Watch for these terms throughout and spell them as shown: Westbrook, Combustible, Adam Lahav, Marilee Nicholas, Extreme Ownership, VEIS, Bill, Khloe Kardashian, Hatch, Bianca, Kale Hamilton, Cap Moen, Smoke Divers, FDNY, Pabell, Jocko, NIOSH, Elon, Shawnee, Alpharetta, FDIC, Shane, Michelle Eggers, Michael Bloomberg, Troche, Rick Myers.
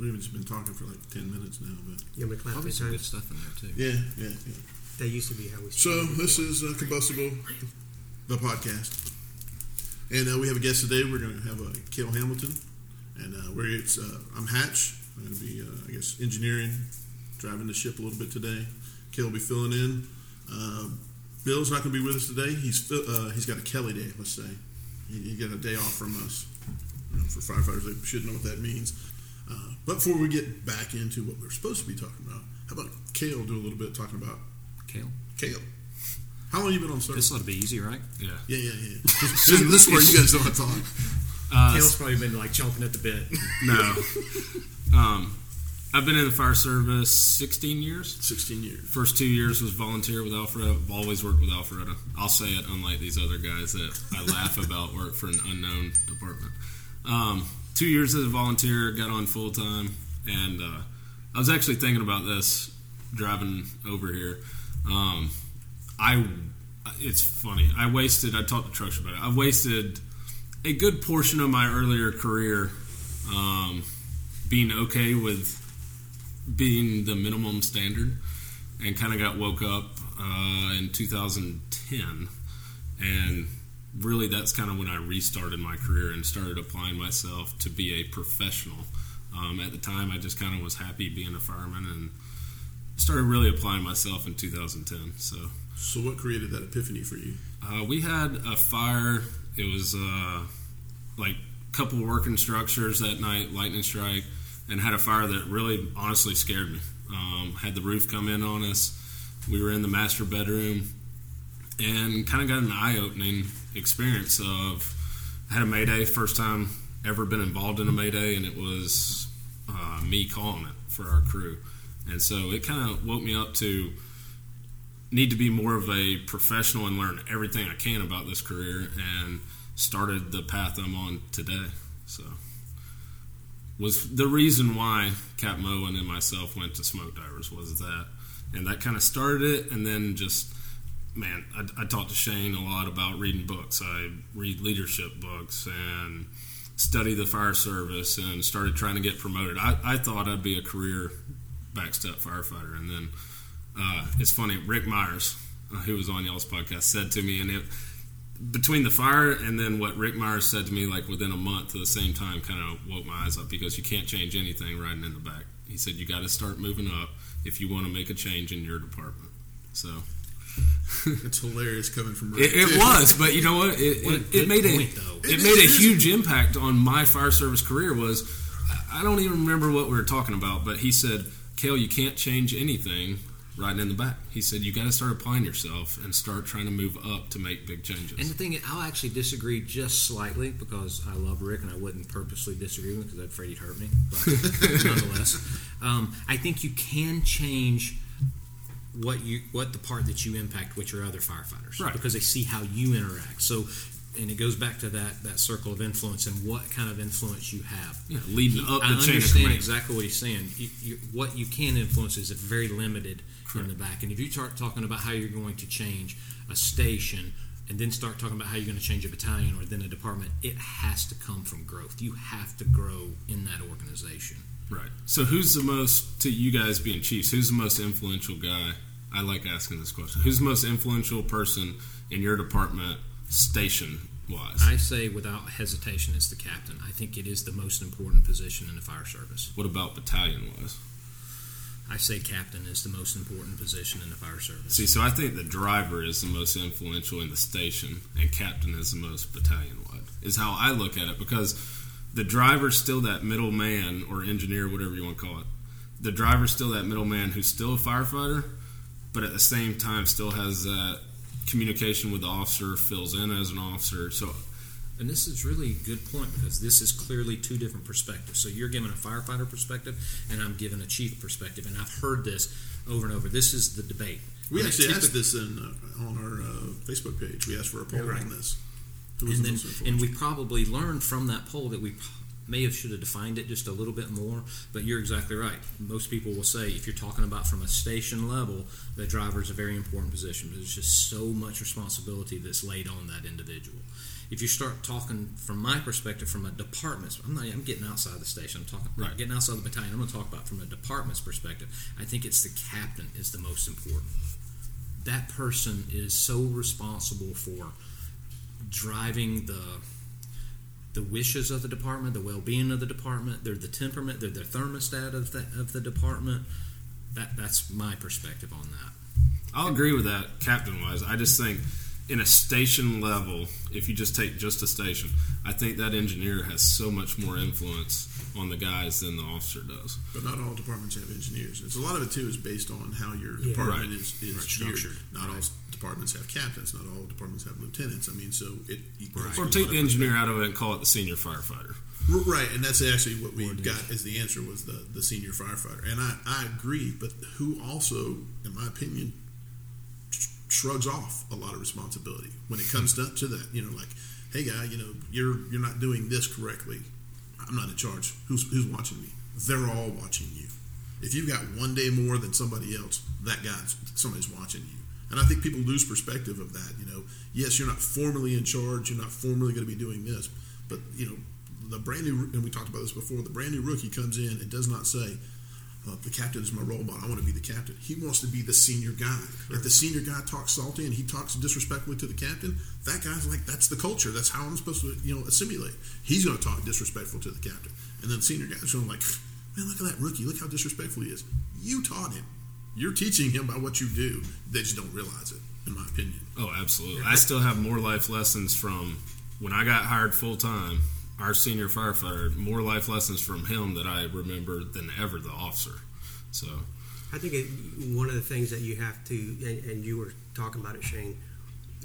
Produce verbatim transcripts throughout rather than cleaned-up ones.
Ruben's been talking for like ten minutes now, but yeah, we clapped. Probably some good stuff in there too. Yeah, yeah, yeah. That used to be how we. So this is uh, Combustible, the podcast, and uh, we have a guest today. We're going to have uh, Kale Hamilton, and uh, we're it's uh, I'm Hatch. I'm going to be uh, I guess engineering, driving the ship a little bit today. Kale will be filling in. Uh, Bill's not going to be with us today. He's uh, he's got a Kelly day. Let's say he, he got a day off from us. For firefighters, they should know what that means. Uh, but before we get back into what we're supposed to be talking about, how about Kale do a little bit talking about Kale? Kale. How long have you been on service? This ought to be easy, right? Yeah. Yeah, yeah, yeah. This is where you guys don't talk. Uh, Kale's probably been like chomping at the bit. No. um, I've been in the fire service sixteen years. sixteen years. First two years was volunteer with Alpharetta. I've always worked with Alpharetta. I'll say it, unlike these other guys that I laugh about work for an unknown department. Um, two years as a volunteer, got on full time, and uh, I was actually thinking about this driving over here. Um, I, it's funny. I wasted. I talked to Troche about it. I wasted a good portion of my earlier career um, being okay with being the minimum standard, and kind of got woke up uh, in two thousand ten, and. Really, that's kind of when I restarted my career and started applying myself to be a professional. Um, at the time, I just kind of was happy being a fireman and started really applying myself in two thousand ten. So, so what created that epiphany for you? Uh, we had a fire. It was uh, like a couple working structures that night, lightning strike, and had a fire that really honestly scared me. Um, had the roof come in on us. We were in the master bedroom. And kind of got an eye-opening experience of, I had a Mayday, first time ever been involved in a Mayday, and it was uh, me calling it for our crew. And so it kind of woke me up to need to be more of a professional and learn everything I can about this career, and started the path I'm on today. So was the reason why Cap Moen and myself went to Smoke Divers was that. And that kind of started it, and then just... Man, I, I talk to Shane a lot about reading books. I read leadership books and study the fire service and started trying to get promoted. I, I thought I'd be a career backstep firefighter. And then uh, it's funny, Rick Myers, uh, who was on y'all's podcast, said to me, and it, between the fire and then what Rick Myers said to me, like within a month at the same time, kind of woke my eyes up because you can't change anything riding in the back. He said, you got to start moving up if you want to make a change in your department. So... It's hilarious coming from Rick. It, it was, but you know what? It, what it, it made a point, it, it made a huge impact on my fire service career. Was I don't even remember what we were talking about, but he said, "Kale, you can't change anything riding in the back." He said, "You got to start applying yourself and start trying to move up to make big changes." And the thing, I'll actually disagree just slightly because I love Rick and I wouldn't purposely disagree with him because I'm afraid he'd hurt me. But nonetheless, um, I think you can change. What you what the part that you impact, which are other firefighters, right? Because they see how you interact. So, and it goes back to that that circle of influence and what kind of influence you have. Yeah, leading up the chain of command. I understand exactly what he's saying. You, you, what you can influence is very limited. Correct. In the back. And if you start talking about how you're going to change a station, and then start talking about how you're going to change a battalion or then a department, it has to come from growth. You have to grow in that organization. Right. So who's the most, to you guys being chiefs, who's the most influential guy? I like asking this question. Who's the most influential person in your department station-wise? I say without hesitation it's the captain. I think it is the most important position in the fire service. What about battalion-wise? I say captain is the most important position in the fire service. See, so I think the driver is the most influential in the station, and captain is the most battalion-wide, is how I look at it, because... The driver's still that middle man or engineer, whatever you want to call it. The driver's still that middle man who's still a firefighter, but at the same time still has that communication with the officer, fills in as an officer. So, and this is really a good point because this is clearly two different perspectives. So you're giving a firefighter perspective and I'm giving a chief perspective. And I've heard this over and over. This is the debate. We and actually typical, asked this in, uh, on our uh, Facebook page. We asked for a poll right. on this. And, then, and we probably learned from that poll that we may have should have defined it just a little bit more, but you're exactly right. Most people will say if you're talking about from a station level, the driver is a very important position, but there's just so much responsibility that's laid on that individual. if you start talking from my perspective, from a department's, I'm not, I'm getting outside the station. I'm talking, right. I'm getting outside the battalion. I'm going to talk about from a department's perspective. I think it's the captain is the most important. That person is so responsible for driving the the wishes of the department, the well-being of the department. They're the temperament. They're the thermostat of the of the department. That that's my perspective on that. I'll agree with that, captain-wise. I just think in a station level, if you just take just a station, I think that engineer has so much more influence on the guys than the officer does. But not all departments have engineers. It's a lot of it, too, is based on how your yeah. department right. is, is right. structured. Not right. all departments have captains. Not all departments have lieutenants. I mean, so it... Right. Or take the engineer out of it and call it the senior firefighter. Right, and that's actually what we got as the answer was the, the senior firefighter. And I, I agree, but who also, in my opinion... shrugs off a lot of responsibility when it comes to, to that, you know, like, hey guy, you know, you're you're not doing this correctly. I'm not in charge. Who's who's watching me? They're all watching you. If you've got one day more than somebody else, that guy's somebody's watching you. And I think people lose perspective of that. You know, yes, you're not formally in charge. You're not formally going to be doing this, but you know, the brand new, and we talked about this before. The brand new rookie comes in and does not say, Uh, the captain is my role model. I want to be the captain. He wants to be the senior guy. Sure. If the senior guy talks salty and he talks disrespectfully to the captain, that guy's like, that's the culture. That's how I'm supposed to, you know, assimilate. He's going to talk disrespectful to the captain. And then the senior guy's going like, man, look at that rookie. Look how disrespectful he is. You taught him. You're teaching him by what you do. They just don't realize it, in my opinion. Oh, absolutely. I still have more life lessons from when I got hired full-time. Our senior firefighter, more life lessons from him that I remember than ever the officer. So, I think it, one of the things that you have to, and, and you were talking about it, Shane,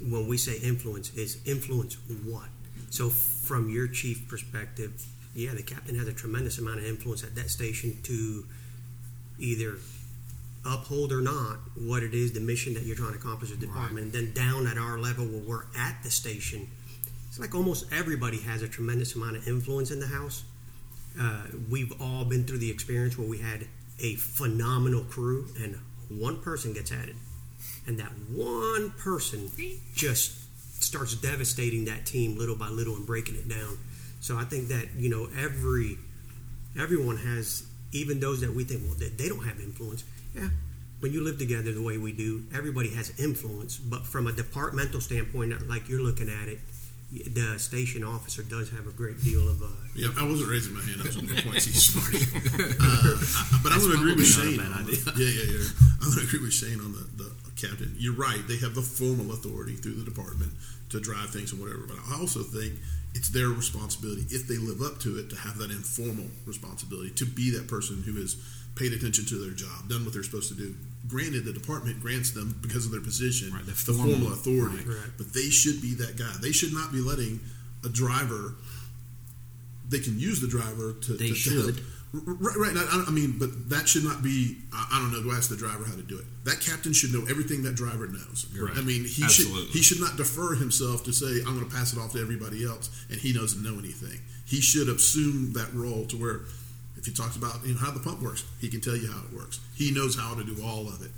when we say influence, is influence what? So, from your chief perspective, yeah, the captain has a tremendous amount of influence at that station to either uphold or not what it is, the mission that you're trying to accomplish as the department, right. And then down at our level where we're at the station, it's like almost everybody has a tremendous amount of influence in the house. Uh, we've all been through the experience where we had a phenomenal crew and one person gets added. And that one person just starts devastating that team little by little and breaking it down. So I think that, you know, every everyone has, even those that we think, well, they, they don't have influence. Yeah. When you live together the way we do, everybody has influence. But from a departmental standpoint, like you're looking at it, the station officer does have a great deal of... Uh, yeah, I wasn't raising my hand. I was on the points. He's smart. Uh, but I'm going to agree with Shane. The, yeah, yeah, yeah. I'm going to agree with Shane on the, the captain. You're right. They have the formal authority through the department to drive things and whatever. But I also think it's their responsibility, if they live up to it, to have that informal responsibility, to be that person who has paid attention to their job, done what they're supposed to do. Granted, the department grants them, because of their position, right, the formal, formal authority. Right, right. But they should be that guy. They should not be letting a driver... They can use the driver to... They to should. Right, right. I, I mean, but that should not be... I, I don't know, do I ask the driver how to do it? That captain should know everything that driver knows. Right. I mean, he Absolutely. should he should not defer himself to say, I'm going to pass it off to everybody else, and he doesn't know anything. He should assume that role to where... If he talks about, you know, how the pump works, he can tell you how it works. He knows how to do all of it.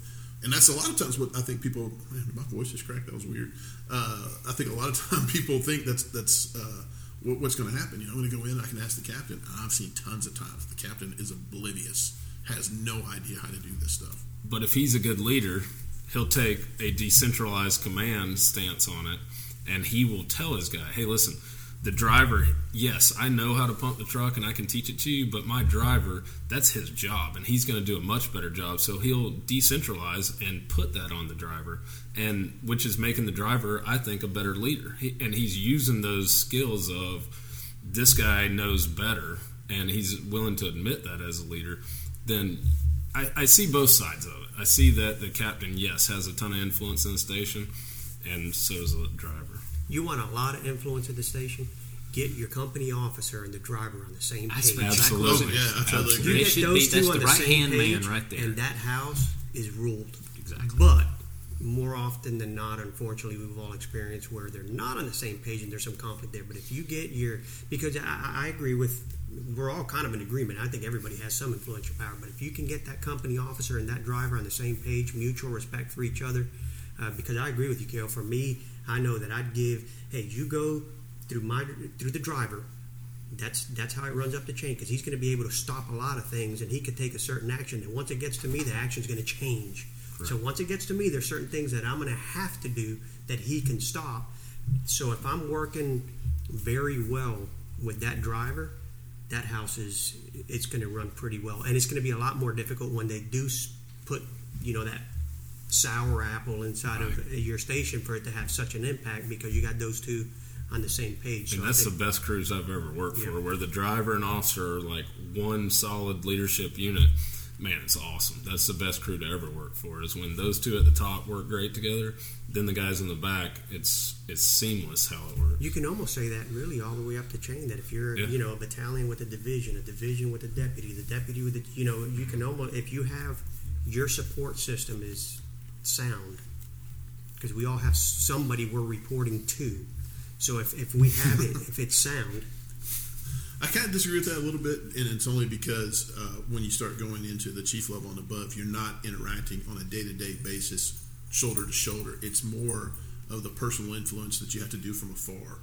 And that's a lot of times what I think people, man, my voice just cracked, that was weird. Uh, I think a lot of time people think that's that's uh, what, what's going to happen. You know, I'm going to go in, I can ask the captain. And I've seen tons of times the captain is oblivious, has no idea how to do this stuff. But if he's a good leader, he'll take a decentralized command stance on it, and he will tell his guy, hey, listen, the driver, yes, I know how to pump the truck and I can teach it to you, but my driver, that's his job, and he's going to do a much better job. So he'll decentralize and put that on the driver, and which is making the driver, I think, a better leader. He, and he's using those skills of this guy knows better, and he's willing to admit that as a leader. Then I, I see both sides of it. I see that the captain, yes, has a ton of influence in the station, and so does the driver. You want a lot of influence at the station? Get your company officer and the driver on the same page. Absolutely. Yeah, I totally agree. You get should those be, two that's on the, the right-hand man right there. And that house is ruled. Exactly. But more often than not, unfortunately, we've all experienced where they're not on the same page and there's some conflict there. But if you get your – because I, I agree with – we're all kind of in agreement. I think everybody has some influential power. But if you can get that company officer and that driver on the same page, mutual respect for each other, uh, because I agree with you, Kale. For me – I know that I'd give, hey, you go through my through the driver. That's that's how it runs up the chain, because he's going to be able to stop a lot of things, and he could take a certain action. And once it gets to me, the action's going to change. Correct. So once it gets to me, there's certain things that I'm going to have to do that he can stop. So if I'm working very well with that driver, that house is it's going to run pretty well, and it's going to be a lot more difficult when they do put you know that sour apple inside right. of your station for it to have such an impact, because you got those two on the same page. And so that's think, the best crews I've ever worked yeah. for, where the driver and officer are like one solid leadership unit. Man, it's awesome. That's the best crew to ever work for, is when those two at the top work great together, then the guys in the back, it's it's seamless how it works. You can almost say that really all the way up the chain, that if you're yeah. you know a battalion with a division, a division with a deputy, the deputy with the, you know, you can almost, if you have your support system is sound, because we all have somebody we're reporting to. So if, if we have it, if it's sound. I kind of disagree with that a little bit, and it's only because uh, when you start going into the chief level and above, you're not interacting on a day-to-day basis, shoulder to shoulder. It's more of the personal influence that you have to do from afar,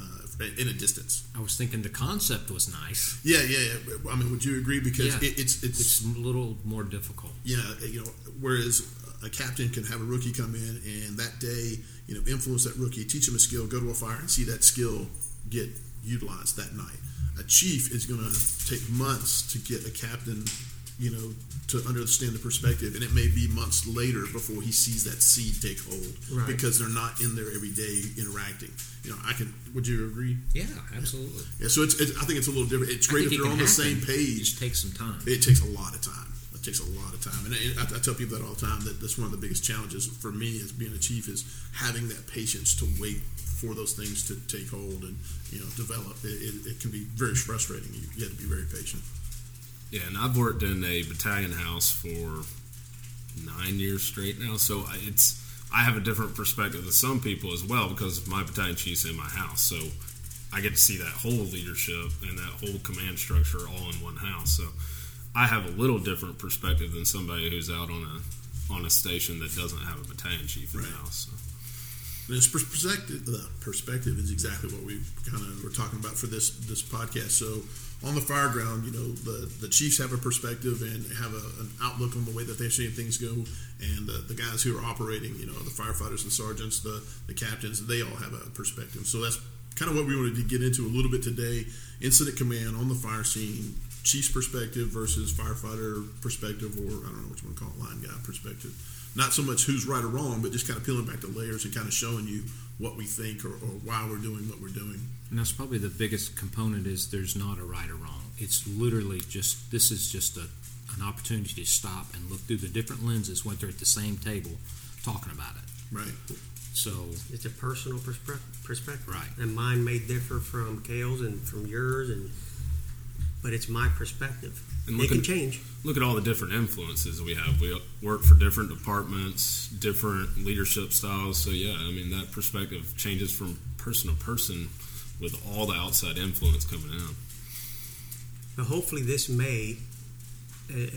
uh, in a distance. I was thinking the concept was nice. Yeah, yeah, yeah. I mean, would you agree? Because yeah. it, it's, it's it's a little more difficult. Yeah, you know, whereas a captain can have a rookie come in and that day, you know, influence that rookie, teach him a skill, go to a fire, and see that skill get utilized that night. A chief is going to take months to get a captain, you know, to understand the perspective, and it may be months later before he sees that seed take hold, right. because they're not in there every day interacting. You know, I can. Would you agree? Yeah, absolutely. Yeah, yeah so it's, it's. I think it's a little different. It's great if they're on the same page. It just takes some time. It takes a lot of time. It takes a lot of time, and I, I tell people that all the time. That that's one of the biggest challenges for me as being a chief is having that patience to wait for those things to take hold and you know develop. It, it, it can be very frustrating. You, you have to be very patient. Yeah, and I've worked in a battalion house for nine years straight now, so it's I have a different perspective than some people as well, because my battalion chief's in my house, so I get to see that whole leadership and that whole command structure all in one house. So I have a little different perspective than somebody who's out on a on a station that doesn't have a battalion chief in right. the house. So. And it's perspective. The perspective is exactly what we kind of were talking about for this this podcast. So on the fire ground, you know, the, the chiefs have a perspective and have a, an outlook on the way that they're seeing things go. And the, the guys who are operating, you know, the firefighters and sergeants, the, the captains, they all have a perspective. So that's kind of what we wanted to get into a little bit today. Incident command on the fire scene, chief's perspective versus firefighter perspective, or I don't know what you want to call it, line guy perspective. Not so much who's right or wrong, but just kind of peeling back the layers and kind of showing you what we think or, or why we're doing what we're doing. And that's probably the biggest component, is there's not a right or wrong. It's literally just, this is just a, an opportunity to stop and look through the different lenses when they're at the same table talking about it. Right. So it's a personal perspe- perspective. Right. And mine may differ from Kale's and from yours, and but it's my perspective. And it can at, change. Look at all the different influences we have. We work for different departments, different leadership styles. So, yeah, I mean, that perspective changes from person to person with all the outside influence coming in. But hopefully this may,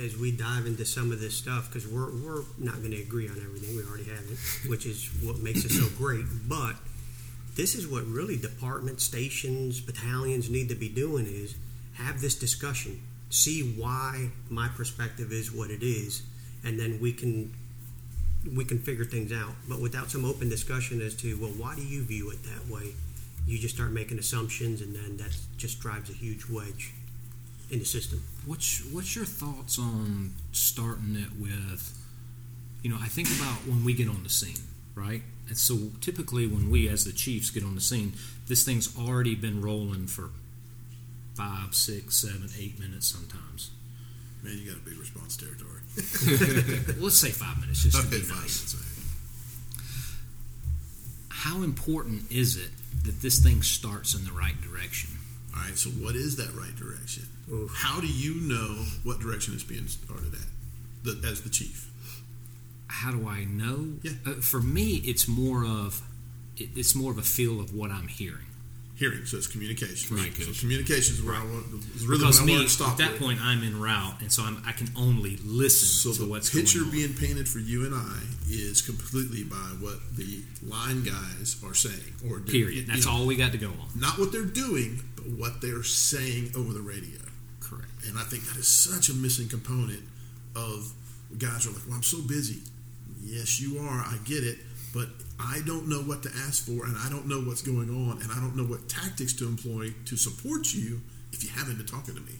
as we dive into some of this stuff, because we're, we're not going to agree on everything. We already have it, which is what makes us so great. But this is what really departments, stations, battalions need to be doing, is have this discussion. See why my perspective is what it is, and then we can we can figure things out. But without some open discussion as to, well, why do you view it that way? You just start making assumptions, and then that just drives a huge wedge in the system. What's what's your thoughts on starting it with, you know, I think about when we get on the scene, right? And so typically when we as the chiefs get on the scene, this thing's already been rolling for five, six, seven, eight minutes sometimes. Man, you got a big response territory. Well, let's say five minutes just okay, to be nice. How important is it that this thing starts in the right direction? All right, so what is that right direction? Oof. How do you know what direction it's being started at the, as the chief? How do I know? Yeah. Uh, for me, it's more of it, it's more of a feel of what I'm hearing. hearing, so it's communication. Communication. So communication is where right. I want. Is really because what I me, want to stop at that with. point, I'm en route, and so I'm, I can only listen so to what's going on. So the picture being painted for you and I is completely by what the line guys are saying or doing. Period. That's you know, all we got to go on. Not what they're doing, but what they're saying over the radio. Correct. And I think that is such a missing component of guys are like, well, I'm so busy. Yes, you are. I get it, but I don't know what to ask for, and I don't know what's going on, and I don't know what tactics to employ to support you if you haven't been talking to me.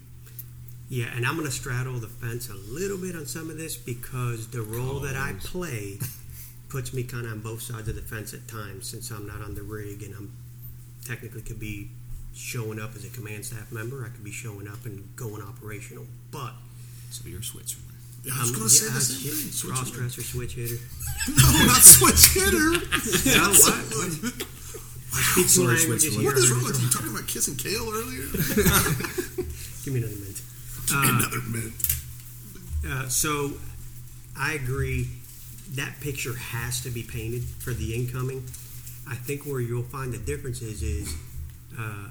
Yeah, and I'm going to straddle the fence a little bit on some of this because the role that I play puts me kind of on both sides of the fence at times since I'm not on the rig, and I'm technically could be showing up as a command staff member. I could be showing up and going operational, but... So you're Switzerland. I was um, going to yeah, say the same hit, thing. Cross-dresser, switch hitter. No, not switch hitter. No, what? What? Wow. Sorry, Switzerland. What is wrong with you? Talking about kissing Kale earlier? Give me another mint. Give me uh, another mint. Uh, so, I agree. That picture has to be painted for the incoming. I think where you'll find the difference is, is uh,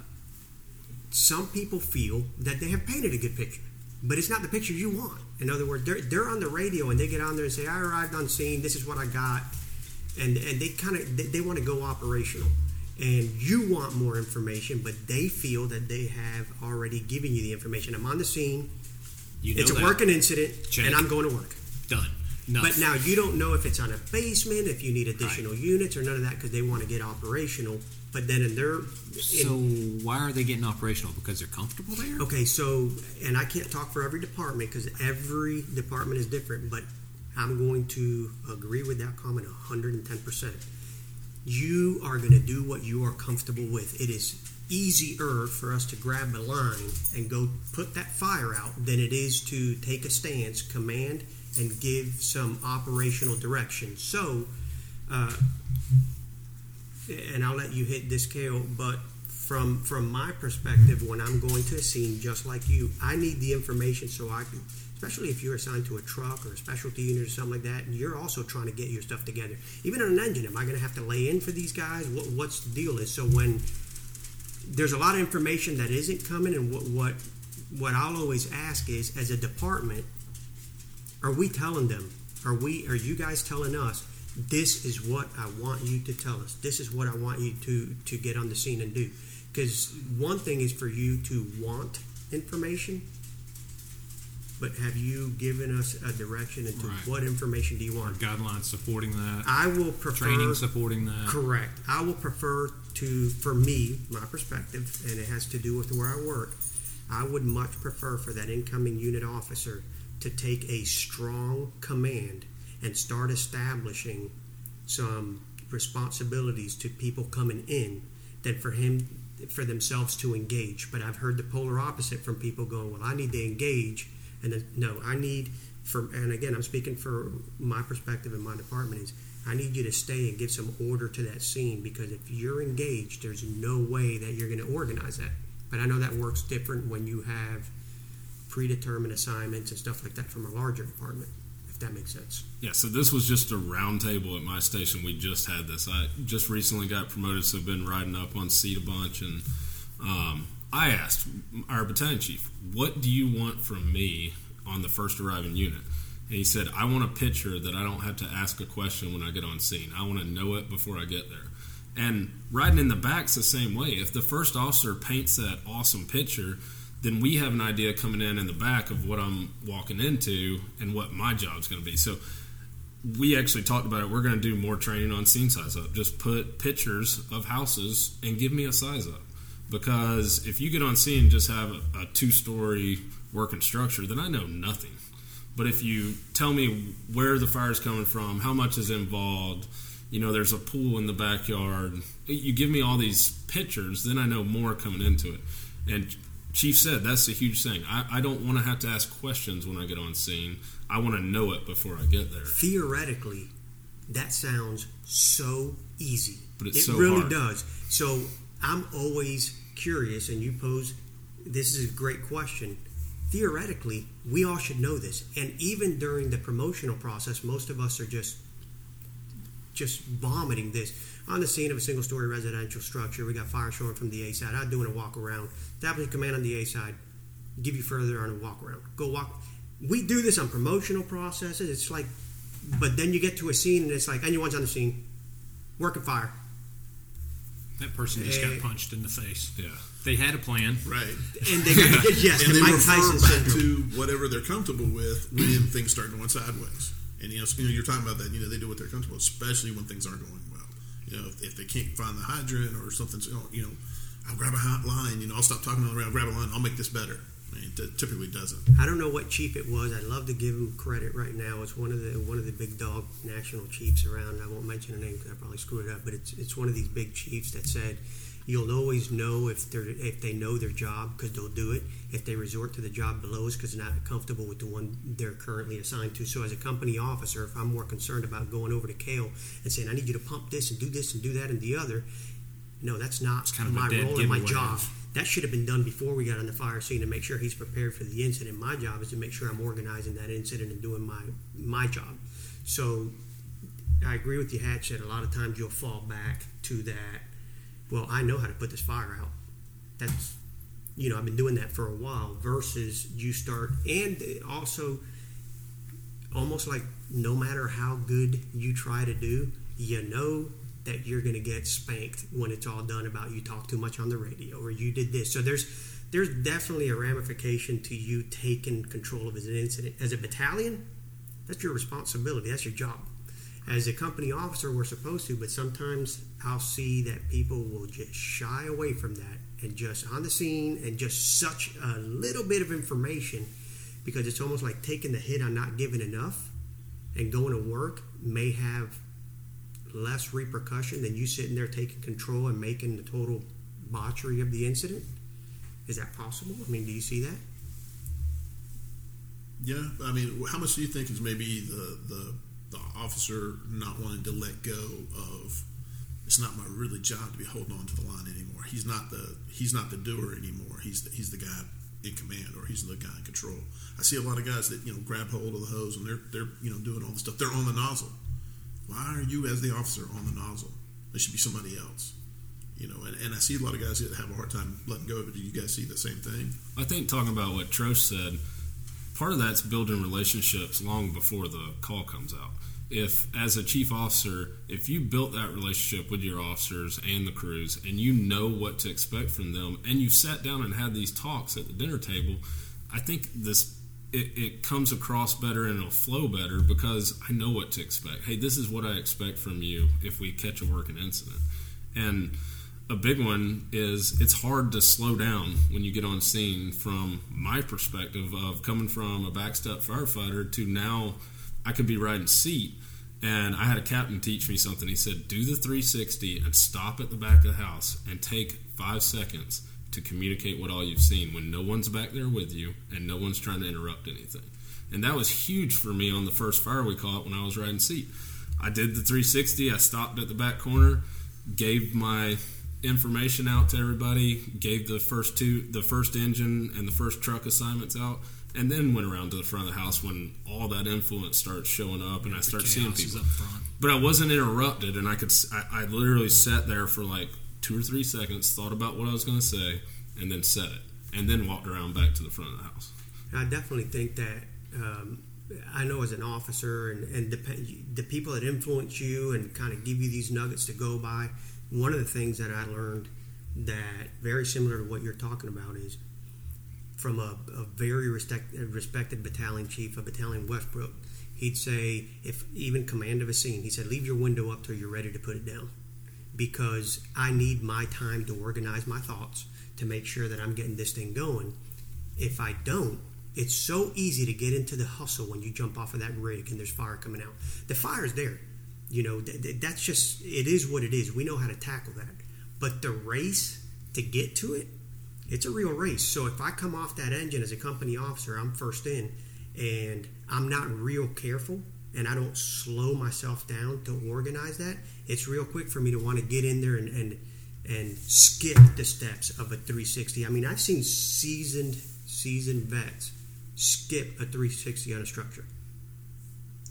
some people feel that they have painted a good picture. But it's not the picture you want. In other words, they're, they're on the radio and they get on there and say, I arrived on scene, this is what I got. And and they kind of, they, they want to go operational. And you want more information, but they feel that they have already given you the information. I'm on the scene, you know it's a that. working incident, Check. and I'm going to work. Done. Enough. But now you don't know if it's on a basement, if you need additional right. units or none of that because they want to get operational. But then in their... So in, why are they getting operational? Because they're comfortable there? Okay, so... And I can't talk for every department because every department is different. But I'm going to agree with that comment one hundred ten percent. You are going to do what you are comfortable with. It is easier for us to grab a line and go put that fire out than it is to take a stance, command... and give some operational direction. So, uh, and I'll let you hit this, Kale, but from from my perspective, when I'm going to a scene just like you, I need the information so I can, especially if you're assigned to a truck or a specialty unit or something like that, and you're also trying to get your stuff together. Even on an engine, am I going to have to lay in for these guys? What, what's the deal is? So when there's a lot of information that isn't coming, and what what, what I'll always ask is, as a department, are we telling them? Are we? Are you guys telling us? This is what I want you to tell us. This is what I want you to to get on the scene and do. Because one thing is for you to want information, but have you given us a direction into right. what information do you want? Guidelines supporting that. I will prefer training supporting that. Correct. I will prefer to, for me, my perspective, and it has to do with where I work. I would much prefer for that incoming unit officer to take a strong command and start establishing some responsibilities to people coming in than for him for themselves to engage. But I've heard the polar opposite from people going, well, I need to engage, and then, no, I need for and again I'm speaking for my perspective in my department is I need you to stay and give some order to that scene, because if you're engaged, there's no way that you're going to organize that. But I know that works different when you have predetermined assignments and stuff like that from a larger department, if that makes sense. Yeah, so this was just a roundtable at my station. We just had this. I just recently got promoted, so I've been riding up on seat a bunch, and um, I asked our battalion chief, what do you want from me on the first arriving unit? And he said, I want a picture that I don't have to ask a question when I get on scene. I want to know it before I get there. And riding in the back's the same way. If the first officer paints that awesome picture, then we have an idea coming in in the back of what I'm walking into and what my job's going to be. So we actually talked about it. We're going to do more training on scene size up. Just put pictures of houses and give me a size up. Because if you get on scene and just have a, a two-story working structure, then I know nothing. But if you tell me where the fire's coming from, how much is involved, you know, there's a pool in the backyard, you give me all these pictures, then I know more coming into it. And Chief said that's a huge thing. I, I don't want to have to ask questions when I get on scene. I want to know it before I get there. Theoretically, that sounds so easy. But it's it so really hard. does. So I'm always curious, and you pose, this is a great question. Theoretically, we all should know this. And even during the promotional process, most of us are just just vomiting this on the scene of a single-story residential structure. We got fire showing from the A side. I'm doing a walk around. Establish command on the A side. Give you further on a walk around. Go walk. We do this on promotional processes. It's like, but then you get to a scene and it's like anyone's on the scene. Working fire. That person just hey. got punched in the face. Yeah, they had a plan, right? And they got, yes, and the they Mike Tyson back syndrome. To whatever they're comfortable with when things start going sideways. And you know, you know, you're talking about that. You know, they do what they're comfortable with, especially when things aren't going well. You know, if, if they can't find the hydrant or something's, you know, I'll grab a hot line. You know, I'll stop talking on the round, grab a line. I'll make this better. I mean, it typically doesn't. I don't know what chief it was. I'd love to give him credit right now. It's one of the one of the big dog national chiefs around. I won't mention a name because I probably screwed it up. But it's it's one of these big chiefs that said, "You'll always know if they if they know their job because they'll do it. If they resort to the job below us because they're not comfortable with the one they're currently assigned to." So as a company officer, if I'm more concerned about going over to Kale and saying, "I need you to pump this and do this and do that and the other," no, that's not kind of my role and my job. That should have been done before we got on the fire scene to make sure he's prepared for the incident. My job is to make sure I'm organizing that incident and doing my my job. So I agree with you, Hatch, that a lot of times you'll fall back to that, well, I know how to put this fire out. That's, you know, I've been doing that for a while versus you start, and also almost like no matter how good you try to do, you know that you're going to get spanked when it's all done about you talk too much on the radio or you did this. So there's there's definitely a ramification to you taking control of an incident. As a battalion, that's your responsibility. That's your job. As a company officer, we're supposed to, but sometimes I'll see that people will just shy away from that and just on the scene and just such a little bit of information because it's almost like taking the hit on not giving enough and going to work may have less repercussion than you sitting there taking control and making the total botchery of the incident? Is that possible? I mean, do you see that? Yeah, I mean, how much do you think is maybe the the, the officer not wanting to let go of, it's not my really job to be holding on to the line anymore. He's not the he's not the doer anymore. He's the, he's the guy in command, or he's the guy in control. I see a lot of guys that, you know, grab hold of the hose and they're they're you know doing all the stuff. They're on the nozzle. Why are you, as the officer, on the nozzle? There should be somebody else, you know. And, and I see a lot of guys that have a hard time letting go of it. Do you guys see the same thing? I think talking about what Troche said, part of that's building relationships long before the call comes out. If, as a chief officer, if you built that relationship with your officers and the crews, and you know what to expect from them, and you've sat down and had these talks at the dinner table, I think this. It, it comes across better and it'll flow better because I know what to expect. Hey, this is what I expect from you if we catch a working incident. And a big one is it's hard to slow down when you get on scene from my perspective of coming from a backstep firefighter to now I could be riding seat. And I had a captain teach me something. He said, do the three sixty and stop at the back of the house and take five seconds to communicate what all you've seen when no one's back there with you and no one's trying to interrupt anything. And that was huge for me on the first fire we caught when I was riding seat. I did the three sixty. I stopped at the back corner, gave my information out to everybody, gave the first two, the first engine and the first truck assignments out, and then went around to the front of the house when all that influence starts showing up and I start seeing people. But I wasn't interrupted, and I could. I, I literally sat there for like two or three seconds, thought about what I was going to say, and then said it, and then walked around back to the front of the house. I definitely think that um, I know as an officer and, and the, the people that influence you and kind of give you these nuggets to go by, one of the things that I learned that very similar to what you're talking about is from a, a very respect, respected battalion chief, a battalion Westbrook, he'd say, if even command of a scene, he said, leave your window up till you're ready to put it down. Because I need my time to organize my thoughts to make sure that I'm getting this thing going. If I don't, it's so easy to get into the hustle when you jump off of that rig and there's fire coming out. The fire's there. You know, that's just, it is what it is. We know how to tackle that. But the race to get to it, it's a real race. So if I come off that engine as a company officer, I'm first in, and I'm not real careful, and I don't slow myself down to organize that, it's real quick for me to want to get in there and and, and skip the steps of a three sixty. I mean, I've seen seasoned seasoned vets skip a three sixty on a structure.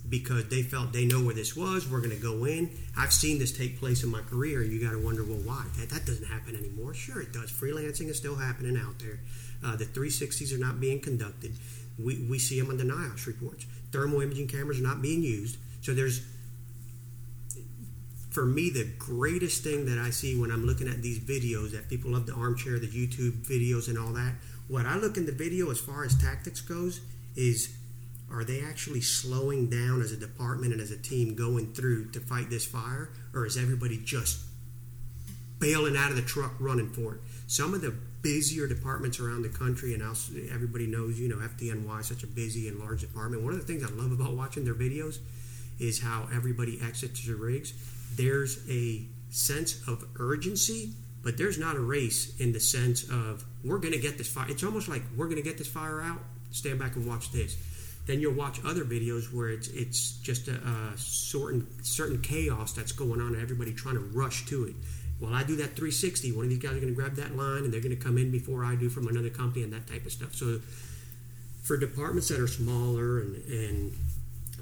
because they felt they know where this was. We're going to go in. I've seen this take place in my career, and you got to wonder, well, why? That, that doesn't happen anymore. Sure, it does. Freelancing is still happening out there. Uh, the three sixties are not being conducted. We we see them on the NIOSH reports. Thermal imaging cameras are not being used. So there's, for me, the greatest thing that I see when I'm looking at these videos, that people love the armchair, the YouTube videos and all that, what I look in the video as far as tactics goes is, are they actually slowing down as a department and as a team going through to fight this fire, or is everybody just bailing out of the truck running for it? Some of the busier departments around the country, and I'll, everybody knows, you know, F D N Y is such a busy and large department. One of the things I love about watching their videos is how everybody exits their rigs. There's a sense of urgency, but there's not a race in the sense of we're going to get this fire. It's almost like we're going to get this fire out. Stand back and watch this. Then you'll watch other videos where it's it's just a, a certain certain chaos that's going on and everybody trying to rush to it. Well, I do that three sixty. One of these guys are going to grab that line and they're going to come in before I do from another company and that type of stuff. So for departments that are smaller and, and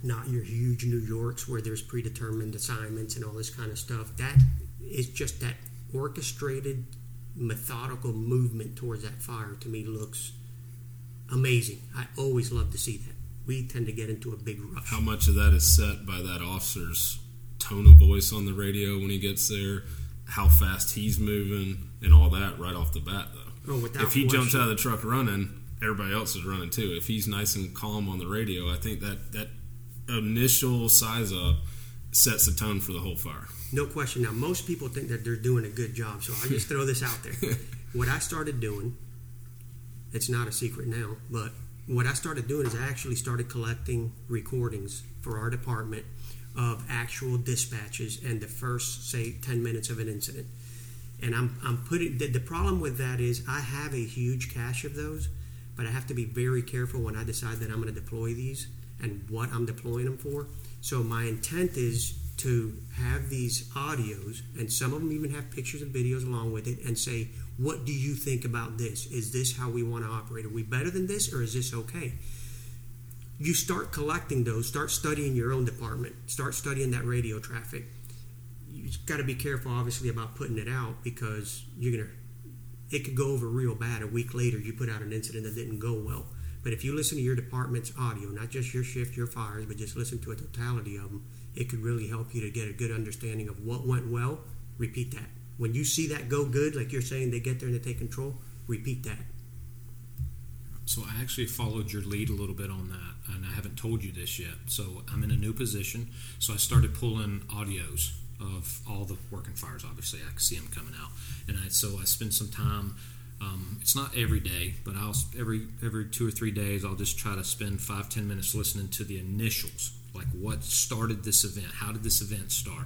not your huge New Yorks where there's predetermined assignments and all this kind of stuff, that is just that orchestrated, methodical movement towards that fire to me looks amazing. I always love to see that. We tend to get into a big rush. How much of that is set by that officer's tone of voice on the radio when he gets there, how fast he's moving, and all that right off the bat, though. Oh, without if he question. Jumps out of the truck running, everybody else is running, too. If he's nice and calm on the radio, I think that, that initial size-up sets the tone for the whole fire. No question. Now, most people think that they're doing a good job, so I'll just throw this out there. What I started doing, it's not a secret now, but what I started doing is I actually started collecting recordings for our department of actual dispatches and the first, say, ten minutes of an incident. And I'm I'm putting the, the problem with that is I have a huge cache of those, but I have to be very careful when I decide that I'm going to deploy these and what I'm deploying them for. So my intent is to have these audios, and some of them even have pictures and videos along with it, and say, what do you think about this? Is this how we want to operate? Are we better than this, or is this okay? You start collecting those. Start studying your own department. Start studying that radio traffic. You've got to be careful, obviously, about putting it out because you're gonna. It could go over real bad. A week later, you put out an incident that didn't go well. But if you listen to your department's audio, not just your shift, your fires, but just listen to a totality of them, it could really help you to get a good understanding of what went well. Repeat that. When you see that go good, like you're saying, they get there and they take control, repeat that. So I actually followed your lead a little bit on that, and I haven't told you this yet. So I'm in a new position, so I started pulling audios of all the working fires, obviously. I could see them coming out. And I, so I spent some time. Um, it's not every day, but I'll every every two or three days I'll just try to spend five, ten minutes listening to the initials, like what started this event, how did this event start.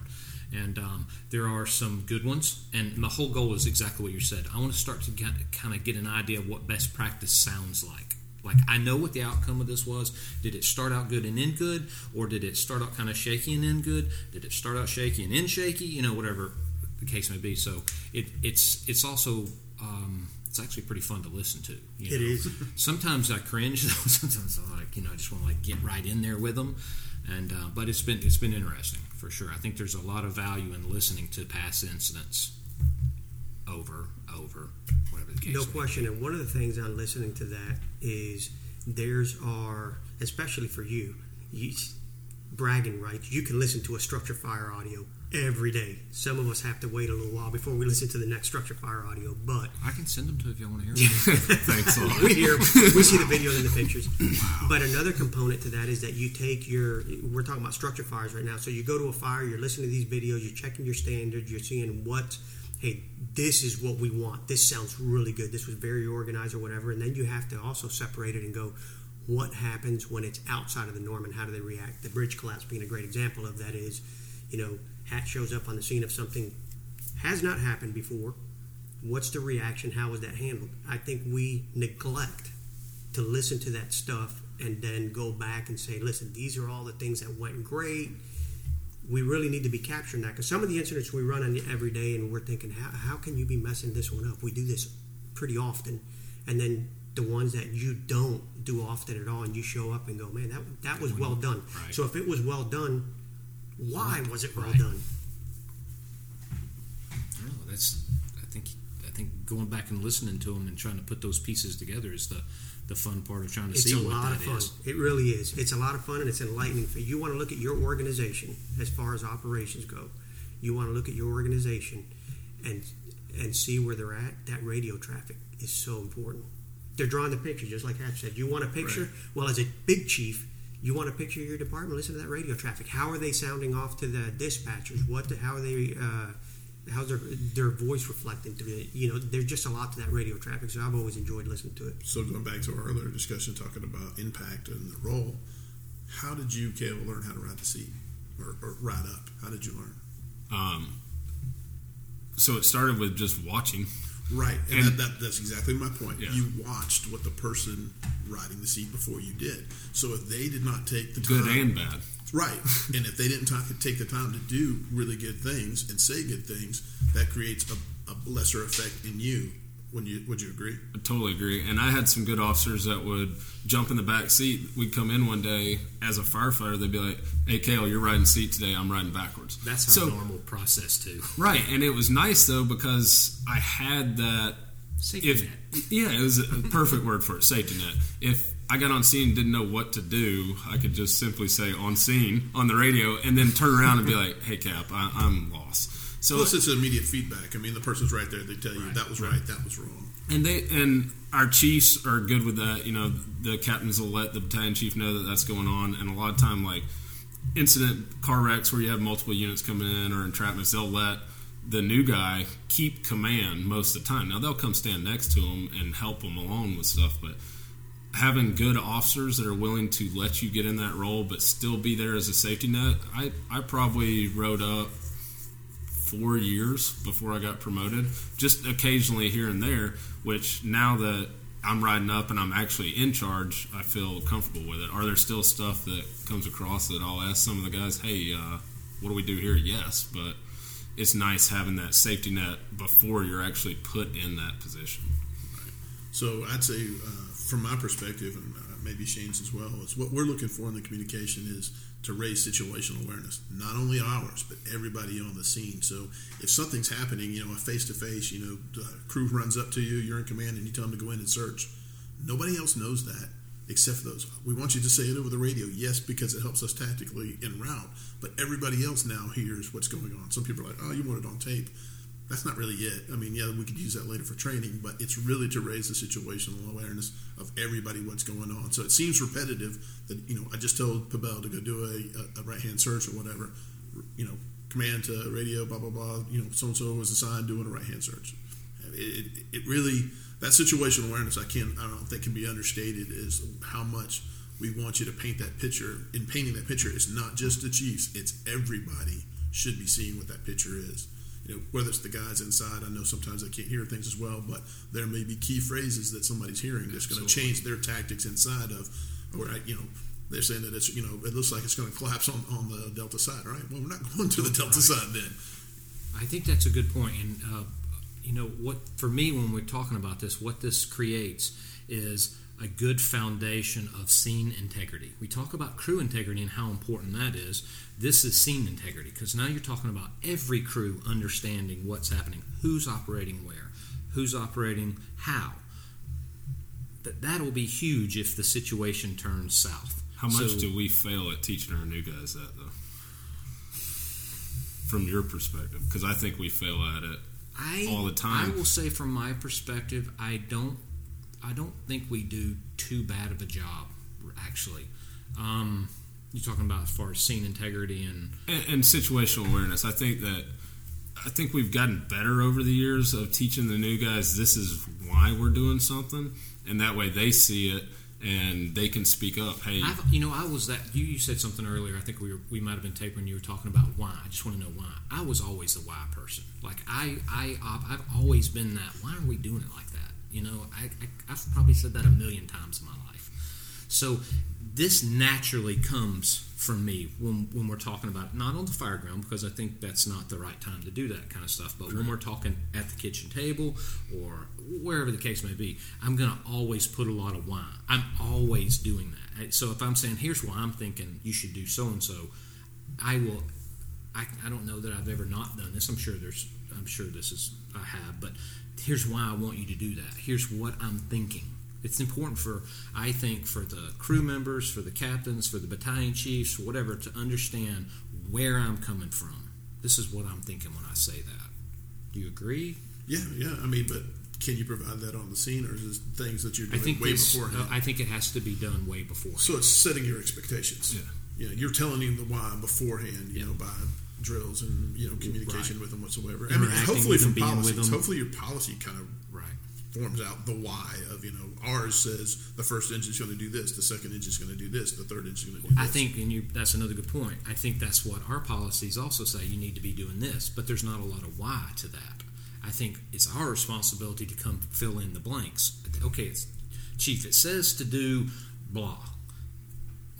And um, there are some good ones. And my whole goal is exactly what you said. I want to start to get, kind of get an idea of what best practice sounds like. Like, I know what the outcome of this was. Did it start out good and end good? Or did it start out kind of shaky and end good? Did it start out shaky and end shaky? You know, whatever the case may be. So it, it's it's also... Um, it's actually pretty fun to listen to. You know? It is. Sometimes I cringe. Sometimes I like, you know, I just want to like get right in there with them. And uh, but it's been it's been interesting for sure. I think there's a lot of value in listening to past incidents over over whatever the case. No question. Be. And one of the things on listening to that is there's are especially for you, you bragging rights. You can listen to a structure fire audio every day. Some of us have to wait a little while before we listen to the next structure fire audio, but I can send them to if you want to hear them. Thanks a lot. We hear, we see the videos and the pictures. Wow. But another component to that is that you take your, we're talking about structure fires right now, so you go to a fire, you're listening to these videos, you're checking your standards, you're seeing what, hey, this is what we want. This sounds really good. This was very organized or whatever. And then you have to also separate it and go, what happens when it's outside of the norm and how do they react? The bridge collapse being a great example of that is, you know, Hatch shows up on the scene of something has not happened before. What's the reaction? How is that handled? I think we neglect to listen to that stuff and then go back and say, listen, these are all the things that went great. We really need to be capturing that because some of the incidents we run on every day and we're thinking, how, how can you be messing this one up? We do this pretty often. And then the ones that you don't do often at all, and you show up and go, man, that that was well done. Right. So if it was well done, why was it well right. done? I don't know. That's I think I think going back and listening to them and trying to put those pieces together is the, the fun part of trying to it's see what that is. It's a lot of fun. It really is. It's a lot of fun, and it's enlightening. For you want to look at your organization as far as operations go. You want to look at your organization and and see where they're at. That radio traffic is so important. They're drawing the picture, just like Hatch said. You want a picture? Right. Well, as a big chief, you want a picture of your department. Listen to that radio traffic. How are they sounding off to the dispatchers? What? The, how are they? Uh, how's their their voice reflecting through it? You know, there's just a lot to that radio traffic. So I've always enjoyed listening to it. So going back to our earlier discussion, talking about impact and the role, how did you, Kale, learn how to ride the seat or, or ride up? How did you learn? Um. So it started with just watching. Right, and, and that, that, that's exactly my point. Yeah. You watched what the person riding the seat before you did. So if they did not take the time... Good and bad. Right, and if they didn't talk, take the time to do really good things and say good things, that creates a, a lesser effect in you. Wouldn't you, would you agree? I totally agree. And I had some good officers that would jump in the back seat. We'd come in one day as a firefighter. They'd be like, hey, Kale, you're riding seat today. I'm riding backwards. That's our so, normal process, too. Right. And it was nice, though, because I had that. Safety if, net. Yeah, it was a perfect word for it, safety net. If I got on scene and didn't know what to do, I could just simply say on scene on the radio and then turn around and be like, hey, Cap, I, I'm lost. So plus, it's immediate feedback. I mean, the person's right there. They tell you right, that was right. right, that was wrong. And they and our chiefs are good with that. You know, the captains will let the battalion chief know that that's going on. And a lot of time, like incident car wrecks where you have multiple units coming in or entrapments, they'll let the new guy keep command most of the time. Now they'll come stand next to him and help him along with stuff, but having good officers that are willing to let you get in that role but still be there as a safety net. I I probably rode up four years before I got promoted, just occasionally here and there, which now that I'm riding up and I'm actually in charge, I feel comfortable with it. Are there still stuff that comes across that I'll ask some of the guys, hey, uh, what do we do here? Yes, but it's nice having that safety net before you're actually put in that position. Right. So I'd say uh, from my perspective, and uh, maybe Shane's as well, is what we're looking for in the communication is to raise situational awareness, not only ours, but everybody on the scene. So if something's happening, you know, a face-to-face, you know, uh, crew runs up to you, you're in command, and you tell them to go in and search. Nobody else knows that except for those. We want you to say it over the radio, yes, because it helps us tactically en route, but everybody else now hears what's going on. Some people are like, oh, you want it on tape. That's not really it. I mean, yeah, we could use that later for training, but it's really to raise the situational awareness of everybody what's going on. So it seems repetitive that, you know, I just told Pabell to go do a, a right-hand search or whatever, you know, command to radio, blah, blah, blah, you know, so-and-so was assigned doing a right-hand search. It, it, it really, that situational awareness, I can't, I don't think can be understated is how much we want you to paint that picture. In painting that picture, it's not just the chiefs, it's everybody should be seeing what that picture is. You know, whether it's the guys inside, I know sometimes they can't hear things as well, but there may be key phrases that somebody's hearing that's going to change their tactics inside of, where I, you know, they're saying that it's, you know, it looks like it's going to collapse on, on the Delta side, right? Well, we're not going to the Delta right. side then. I think that's a good point. And, uh, you know, what for me when we're talking about this, what this creates is a good foundation of scene integrity. We talk about crew integrity and how important that is. This is scene integrity because now you're talking about every crew understanding what's happening, who's operating where, who's operating how. That that'll be huge if the situation turns south. How much so, do we fail at teaching our new guys that, though? From your perspective, because I think we fail at it I, all the time. I will say from my perspective, I don't I don't think we do too bad of a job, actually. Um, you're talking about as far as scene integrity and... and... And situational awareness. I think that... I think we've gotten better over the years of teaching the new guys this is why we're doing something, and that way they see it and they can speak up. Hey, I've, you know, I was that... You, you said something earlier. I think we were, we might have been tapering. You were talking about why. I just want to know why. I was always the why person. Like, I, I, I've always been that. Why are we doing it like that? You know, I, I, I've probably said that a million times in my life. So this naturally comes from me when when we're talking about, not on the fire ground, because I think that's not the right time to do that kind of stuff, but right. when we're talking at the kitchen table or wherever the case may be, I'm going to always put a lot of why. I'm always doing that. So if I'm saying, here's why I'm thinking you should do so-and-so, I will... I, I don't know that I've ever not done this. I'm sure there's... I'm sure this is... I have, but here's why I want you to do that. Here's what I'm thinking. It's important for, I think, for the crew members, for the captains, for the battalion chiefs, whatever, to understand where I'm coming from. This is what I'm thinking when I say that. Do you agree? Yeah, yeah. I mean, but can you provide that on the scene, or is it things that you're doing I think way beforehand? Uh, I think it has to be done way beforehand. So it's setting your expectations. Yeah. You know, you're telling him the why beforehand, you yeah. know, by drills and, you know, communication right. with them whatsoever. I mean, hopefully from policies. Hopefully your policy kind of right. forms out the why of, you know, ours says the first engine's going to do this, the second engine's going to do this, the third engine's going to do this. I think, and you, that's another good point. I think that's what our policies also say. You need to be doing this, but there's not a lot of why to that. I think it's our responsibility to come fill in the blanks. Okay, it's, Chief, it says to do blah.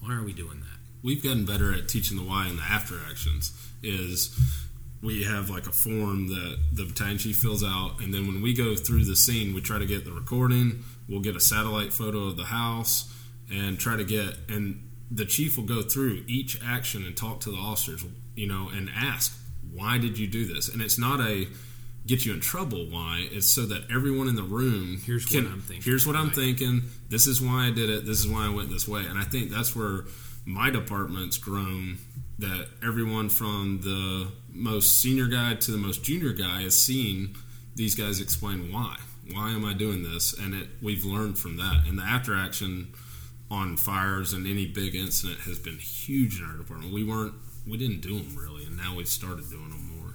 Why are we doing that? We've gotten better at teaching the why and the after actions. Is we have like a form that the battalion chief fills out, and then when we go through the scene, we try to get the recording, we'll get a satellite photo of the house, and try to get, and the chief will go through each action and talk to the officers, you know, and ask, why did you do this? And it's not a get you in trouble why, it's so that everyone in the room, here's can, what I'm thinking, here's what I'm right. thinking, this is why I did it, this is why I went this way. And I think that's where my department's grown, that everyone from the most senior guy to the most junior guy has seen these guys explain why. Why am I doing this? And it, we've learned from that. And the after action on fires and any big incident has been huge in our department. We weren't, we didn't do them really, and now we've started doing them more.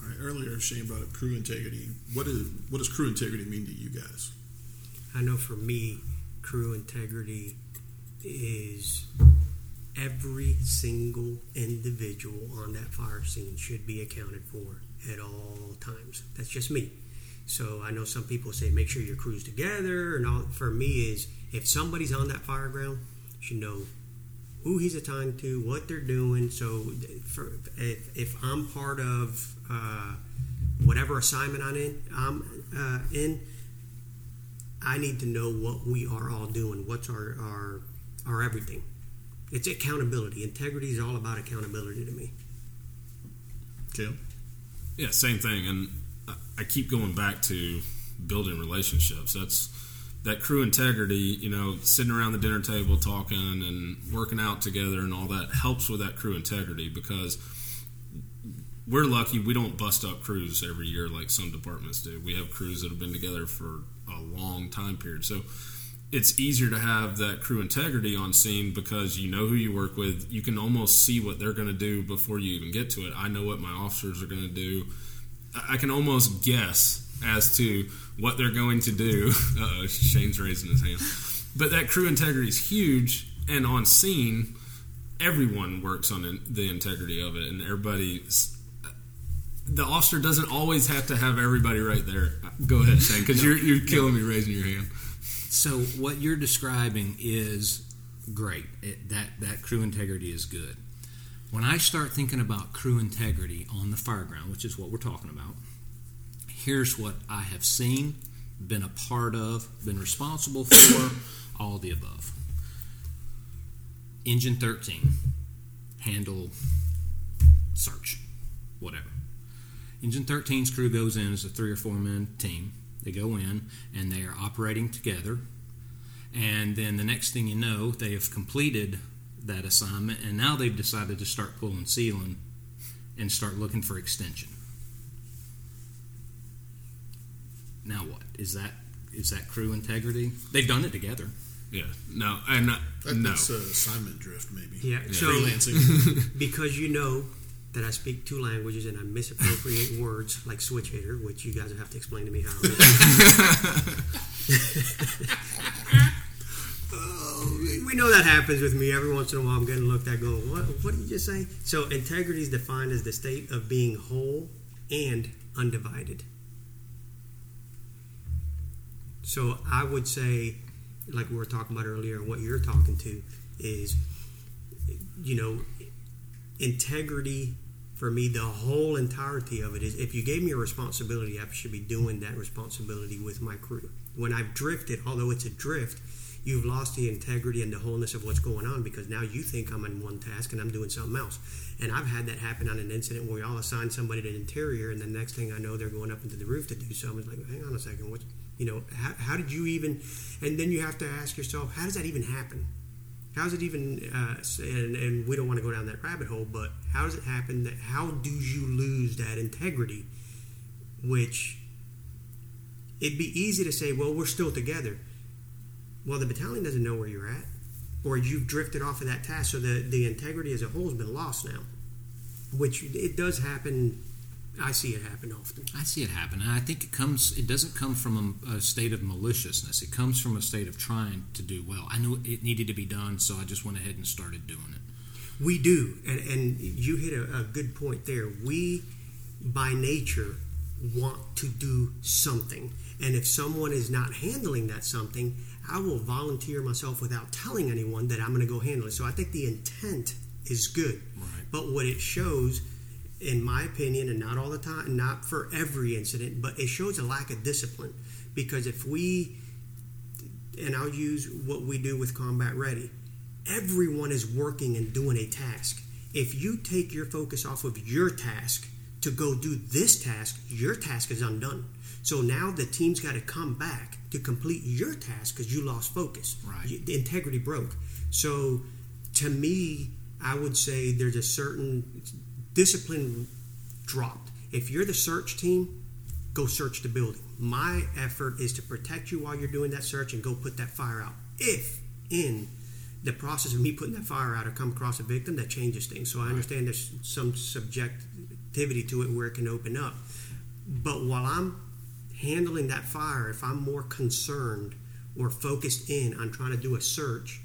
All right. Earlier, Shane brought up crew integrity. What is what does crew integrity mean to you guys? I know for me, crew integrity is every single individual on that fire scene should be accounted for at all times. That's just me. So I know some people say make sure your crew's together, and all. For me is if somebody's on that fire ground, you should know who he's assigned to, what they're doing. So for, if, if I'm part of uh, whatever assignment I'm in, I'm uh, in, I need to know what we are all doing. What's our our, our everything. It's accountability. Integrity is all about accountability to me. Kale? Yeah, same thing. And I keep going back to building relationships. That's that crew integrity, you know, sitting around the dinner table talking and working out together and all that helps with that crew integrity, because we're lucky we don't bust up crews every year like some departments do. We have crews that have been together for a long time period. So it's easier to have that crew integrity on scene because you know who you work with. You can almost see what they're going to do before you even get to it. I know what my officers are going to do. I can almost guess as to what they're going to do. Uh-oh, Shane's raising his hand. But that crew integrity is huge, and on scene, everyone works on in- the integrity of it, and everybody... The officer doesn't always have to have everybody right there. Go ahead, Shane, because no, you're, you're killing no. me raising your hand. So what you're describing is great. It, that, that crew integrity is good. When I start thinking about crew integrity on the fire ground, which is what we're talking about, here's what I have seen, been a part of, been responsible for, all the above. Engine thirteen, handle, search, whatever. Engine thirteen's crew goes in as a three or four man team. They go in, and they are operating together. And then the next thing you know, they have completed that assignment, and now they've decided to start pulling ceiling and start looking for extension. Now what? Is that is that crew integrity? They've done it together. Yeah. No. I'm not, I no. That's uh, assignment drift, maybe. Yeah. yeah. So, freelancing. Because you know... that I speak two languages and I misappropriate words like switch hitter, which you guys will have to explain to me how. uh, we know that happens with me every once in a while. I'm getting looked at, going, "What? What did you just say?" So integrity is defined as the state of being whole and undivided. So I would say like we were talking about earlier and what you're talking to is, you know, integrity for me, the whole entirety of it is if you gave me a responsibility, I should be doing that responsibility with my crew. When I've drifted, although it's a drift, you've lost the integrity and the wholeness of what's going on because now you think I'm in one task and I'm doing something else. And I've had that happen on an incident where we all assigned somebody to an interior and the next thing I know they're going up into the roof to do something. It's like, hang on a second, what's, you know, how, how did you even, and then you have to ask yourself, how does that even happen? How's it even, uh, and, and we don't want to go down that rabbit hole, but how does it happen that, how do you lose that integrity? Which, it'd be easy to say, well, we're still together. Well, the battalion doesn't know where you're at, or you've drifted off of that task, so the, the integrity as a whole has been lost now, which it does happen. I see it happen often. I see it happen, and I think it comes. It doesn't come from a, a state of maliciousness. It comes from a state of trying to do well. I knew it needed to be done, so I just went ahead and started doing it. We do, and, and you hit a, a good point there. We, by nature, want to do something, and if someone is not handling that something, I will volunteer myself without telling anyone that I'm going to go handle it. So I think the intent is good, right. But what it shows, in my opinion, and not all the time, not for every incident, but it shows a lack of discipline. Because if we, and I'll use what we do with Combat Ready, everyone is working and doing a task. If you take your focus off of your task to go do this task, your task is undone. So now the team's got to come back to complete your task because you lost focus. Right. The integrity broke. So to me, I would say there's a certain... discipline dropped. If you're the search team, go search the building. My effort is to protect you while you're doing that search and go put that fire out. If in the process of me putting that fire out, I come across a victim, that changes things. So I understand there's some subjectivity to it where it can open up. But while I'm handling that fire, if I'm more concerned or focused in on trying to do a search,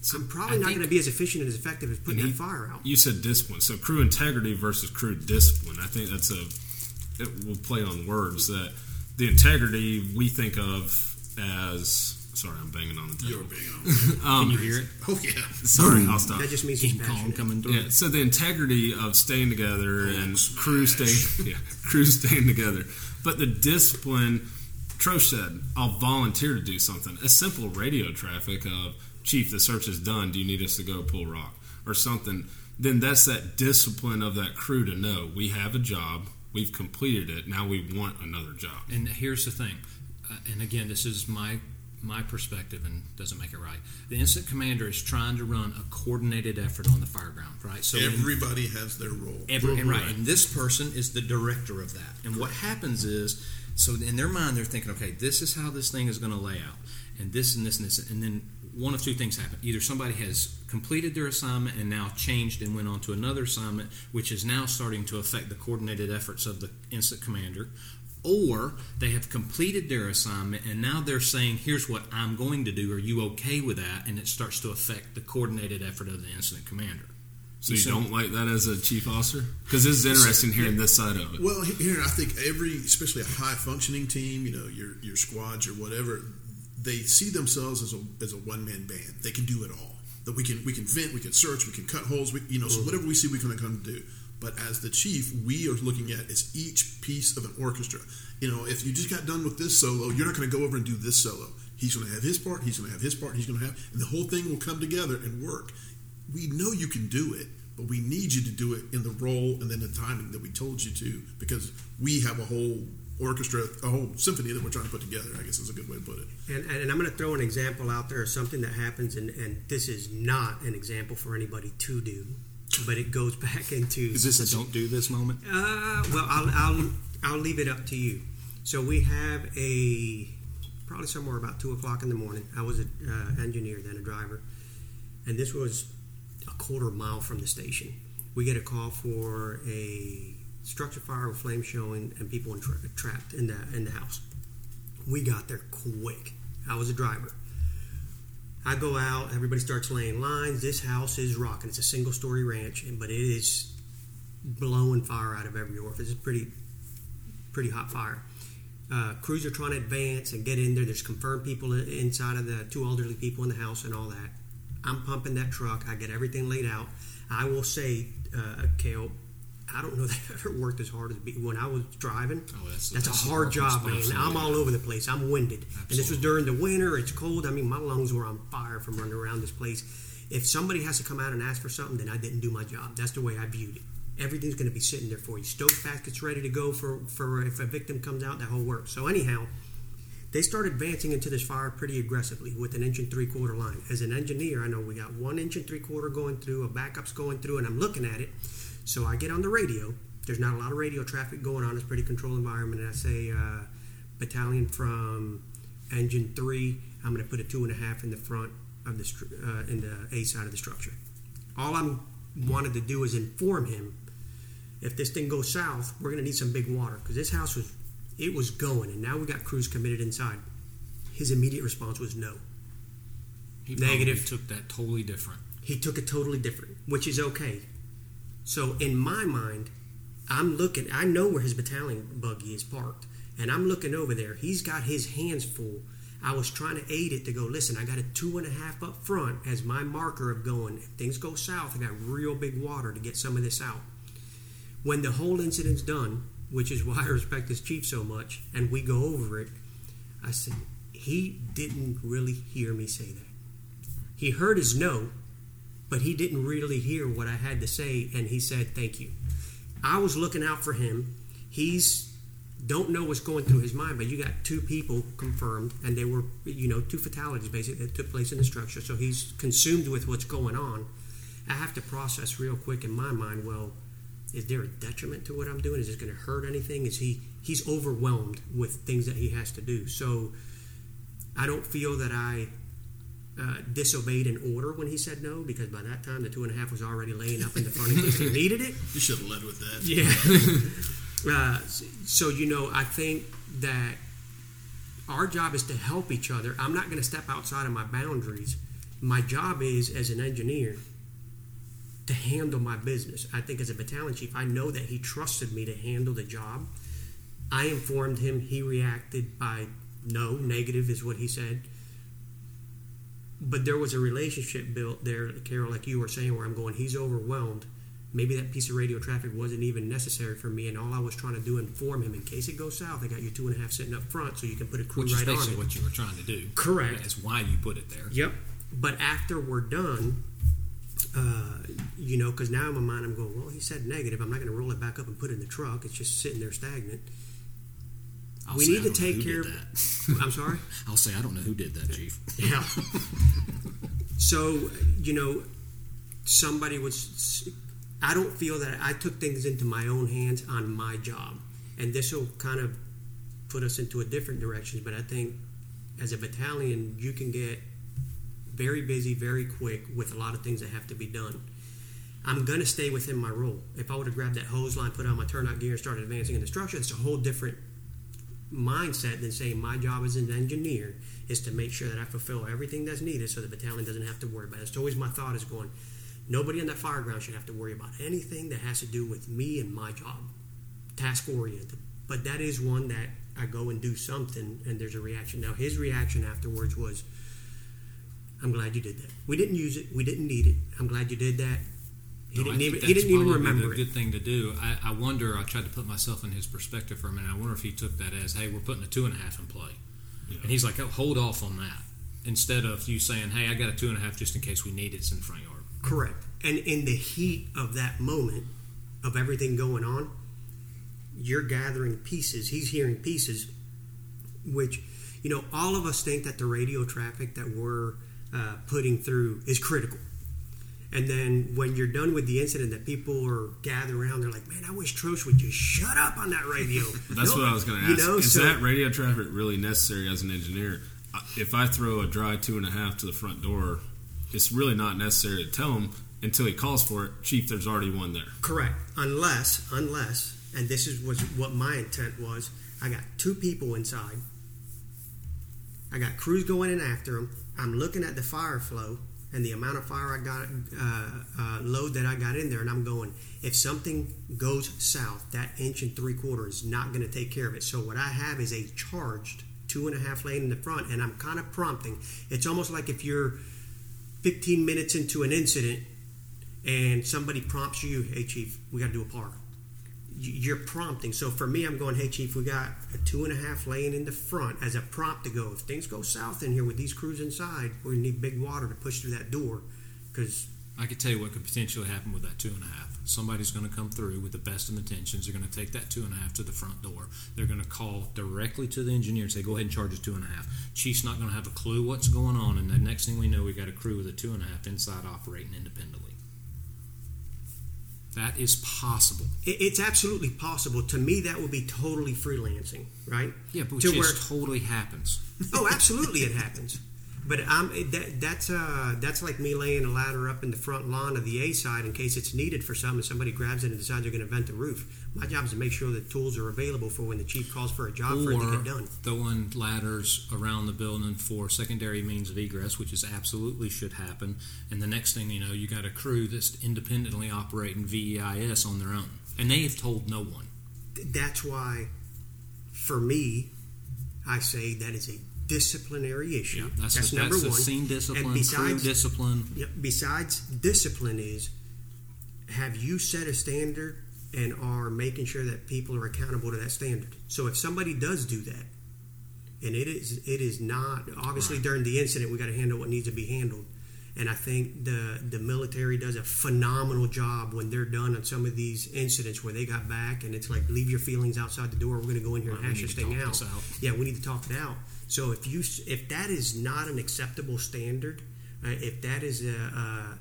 so I'm probably I not going to be as efficient and as effective as putting he, that fire out. You said discipline. So crew integrity versus crew discipline. I think that's a – we'll play on words. That the integrity we think of as – sorry, I'm banging on the table. You're banging on the table. um, Can you hear it? Oh, yeah. Sorry, I'll stop. That just means he's passionate. Coming through. Yeah, so the integrity of staying together oh, and smash. crew staying yeah, crew staying together. But the discipline – Troche said, I'll volunteer to do something. A simple radio traffic of – Chief, the search is done. Do you need us to go pull rock or something? Then that's that discipline of that crew to know we have a job, we've completed it, now we want another job. And here's the thing, uh, and again, this is my my perspective and doesn't make it right. The incident commander is trying to run a coordinated effort on the fireground, right? So everybody in, has their role. Every, and right, and this person is the director of that. And what happens is, so in their mind, they're thinking, okay, this is how this thing is going to lay out, and this and this and this, and then one of two things happen. Either somebody has completed their assignment and now changed and went on to another assignment, which is now starting to affect the coordinated efforts of the incident commander, or they have completed their assignment and now they're saying, here's what I'm going to do. Are you okay with that? And it starts to affect the coordinated effort of the incident commander. So you, you don't like that as a chief officer? Because this is interesting hearing this side of it. Well, here I think every, especially a high-functioning team, you know, your your squads or whatever, they see themselves as a as a one man band. They can do it all. That we can we can vent, we can search, we can cut holes. We, you know, so whatever we see, we're going to come do. But as the chief, we are looking at is each piece of an orchestra. You know, if you just got done with this solo, you're not going to go over and do this solo. He's going to have his part. He's going to have his part. He's going to have, and the whole thing will come together and work. We know you can do it, but we need you to do it in the role and then the timing that we told you to, because we have a whole orchestra, a whole symphony that we're trying to put together, I guess is a good way to put it. And, and I'm going to throw an example out there of something that happens, and, and this is not an example for anybody to do, but it goes back into... Is this a don't do this moment? Uh, well, I'll, I'll, I'll leave it up to you. So we have a... probably somewhere about two o'clock in the morning. I was an uh, engineer then, a driver, and this was a quarter mile from the station. We get a call for a... structure fire with flames showing and people in tra- trapped in the in the house. We got there quick. I was a driver. I go out. Everybody starts laying lines. This house is rocking. It's a single story ranch, but it is blowing fire out of every orifice. It's a pretty pretty hot fire. Uh, crews are trying to advance and get in there. There's confirmed people inside of the two elderly people in the house and all that. I'm pumping that truck. I get everything laid out. I will say, uh, Kale, I don't know that I've ever worked as hard as be- when I was driving. Oh, that's, that's, that's a hard job, man. I'm all over the place. I'm winded. Absolutely. And this was during the winter. It's cold. I mean, my lungs were on fire from running around this place. If somebody has to come out and ask for something, then I didn't do my job. That's the way I viewed it. Everything's going to be sitting there for you. Stove packets ready to go for, for if a victim comes out, that whole works. So anyhow, they start advancing into this fire pretty aggressively with an inch and three-quarter line. As an engineer, I know we got one inch and three-quarter going through, a backup's going through, and I'm looking at it. So I get on the radio. There's not a lot of radio traffic going on. It's a pretty controlled environment. And I say, uh, battalion from engine three, I'm going to put a two and a half in the front of the uh, in the A side of the structure. All I wanted to do is inform him. If this thing goes south, we're going to need some big water because this house was, it was going, and now we got crews committed inside. His immediate response was no. He Negative. took that totally different. He took it totally different, which is okay. So in my mind, I'm looking. I know where his battalion buggy is parked, and I'm looking over there. He's got his hands full. I was trying to aid it to go, listen, I got a two and a half up front as my marker of going, if things go south, I got real big water to get some of this out. When the whole incident's done, which is why I respect this chief so much, and we go over it, I said, he didn't really hear me say that. He heard his no, but he didn't really hear what I had to say, and he said, thank you. I was looking out for him. He's don't know what's going through his mind, but you got two people confirmed, and they were, you know, two fatalities basically that took place in the structure, so he's consumed with what's going on. I have to process real quick in my mind, well, is there a detriment to what I'm doing? Is this going to hurt anything? Is he he's overwhelmed with things that he has to do. So I don't feel that I uh, disobeyed an order when he said no, because by that time the two and a half was already laying up in the front in case he needed it. You should have led with that. Yeah. uh, so, you know, I think that our job is to help each other. I'm not going to step outside of my boundaries. My job is, as an engineer, to handle my business. I think as a battalion chief, I know that he trusted me to handle the job. I informed him. He reacted by no, negative is what he said. But there was a relationship built there, Carol, like you were saying, where I'm going, he's overwhelmed. Maybe that piece of radio traffic wasn't even necessary for me, and all I was trying to do inform him in case it goes south. I got your two and a half sitting up front so you can put a crew right on it. Which is basically what you were trying to do. Correct. That's why you put it there. Yep. But after we're done... Uh, you know, because now in my mind I'm going, well, he said negative. I'm not going to roll it back up and put it in the truck. It's just sitting there stagnant. I'll we need to take care of that. I'm sorry? I'll say I don't know who did that, Chief. Yeah. So, you know, somebody was... I don't feel that I took things into my own hands on my job. And this will kind of put us into a different direction. But I think as a battalion, you can get very busy, very quick with a lot of things that have to be done. I'm going to stay within my role. If I would have grabbed that hose line, put on my turnout gear, and started advancing in the structure, it's a whole different mindset than saying my job as an engineer is to make sure that I fulfill everything that's needed so the battalion doesn't have to worry about it. It's always my thought is going, nobody on that fire ground should have to worry about anything that has to do with me and my job, task-oriented. But that is one that I go and do something, and there's a reaction. Now, his reaction afterwards was, I'm glad you did that. We didn't use it. We didn't need it. I'm glad you did that. He no, didn't even he didn't even remember it. That's a good thing to do. I, I wonder, I tried to put myself in his perspective for a minute. I wonder if he took that as, hey, we're putting a two and a half in play. Yeah. And he's like, oh, hold off on that. Instead of you saying, hey, I got a two and a half just in case we need it. It's in the front yard. Correct. And in the heat of that moment of everything going on, you're gathering pieces. He's hearing pieces, which, you know, all of us think that the radio traffic that we're Uh, putting through is critical. And then when you're done with the incident that people are gathered around, they're like, man, I wish Troche would just shut up on that radio. That's no, what I was going to ask. You know, is so, that radio traffic really necessary as an engineer? If I throw a dry two and a half to the front door, it's really not necessary to tell him until he calls for it, Chief, there's already one there. Correct. Unless, unless, and this is was what my intent was, I got two people inside. I got crews going in after them. I'm looking at the fire flow. and the amount of fire I got, uh, uh, load that I got in there, and I'm going, if something goes south, that inch and three quarter is not going to take care of it. So what I have is a charged two and a half lane in the front, and I'm kind of prompting. It's almost like if you're fifteen minutes into an incident and somebody prompts you, hey, chief, we got to do a par. You're prompting. So for me, I'm going, hey, chief, we got a two and a half lane in the front as a prompt to go. If things go south in here with these crews inside, we're going to need big water to push through that door. Because I could tell you what could potentially happen with that two and a half. Somebody's going to come through with the best of intentions. They're going to take that two and a half to the front door. They're going to call directly to the engineer and say, go ahead and charge us two and a half. Chief's not going to have a clue what's going on. And the next thing we know, we got a crew with a two and a half inside operating independently. That is possible. It's absolutely possible. To me, that would be totally freelancing, right? Yeah, but to which where, just totally happens. Oh, absolutely it happens. But I'm, that, that's uh, that's like me laying a ladder up in the front lawn of the A side in case it's needed for something and somebody grabs it and decides they're going to vent the roof. My job is to make sure that tools are available for when the chief calls for a job or for it to get done. Throwing ladders around the building for secondary means of egress, which is absolutely should happen. And the next thing you know, you got a crew that's independently operating V E I S on their own. And they have told no one. That's why, for me, I say that is a disciplinary issue. Yeah, that's that's a, number that's one. Scene discipline, and besides, crew discipline. Yeah, besides discipline is, have you set a standard and are making sure that people are accountable to that standard? So if somebody does do that, and it is it is not obviously right. During the incident, we got to handle what needs to be handled. And I think the the military does a phenomenal job when they're done on some of these incidents where they got back and it's like, leave your feelings outside the door. We're going to go in here right, and hash this thing out. this out. Yeah, we need to talk it out. So if you if that is not an acceptable standard, uh, if that is a, a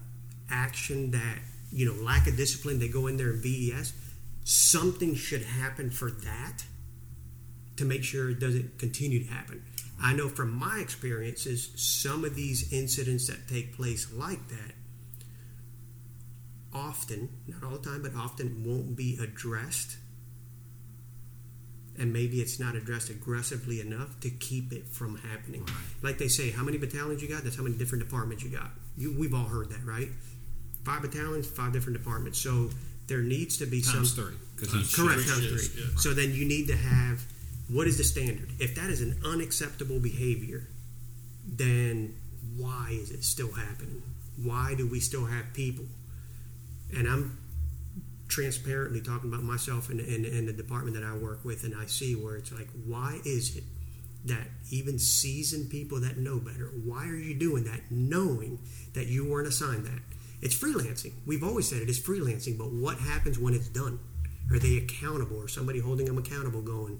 action that, you know, lack of discipline, they go in there and V E S, something should happen for that to make sure it doesn't continue to happen. I know from my experiences, some of these incidents that take place like that often, not all the time, but often won't be addressed. And maybe it's not addressed aggressively enough to keep it from happening. Right. Like they say, how many battalions you got? That's how many different departments you got. You, we've all heard that, right? Five battalions, five different departments. So there needs to be times some... Times three. Times correct, three times three. three. Yeah. So then you need to have... What is the standard? If that is an unacceptable behavior, then why is it still happening? Why do we still have people? And I'm... transparently talking about myself and, and, and the department that I work with, and I see where it's like, why is it that even seasoned people that know better, why are you doing that knowing that you weren't assigned that? It's freelancing. We've always said it is freelancing, but what happens when it's done? Are they accountable? Or somebody holding them accountable going,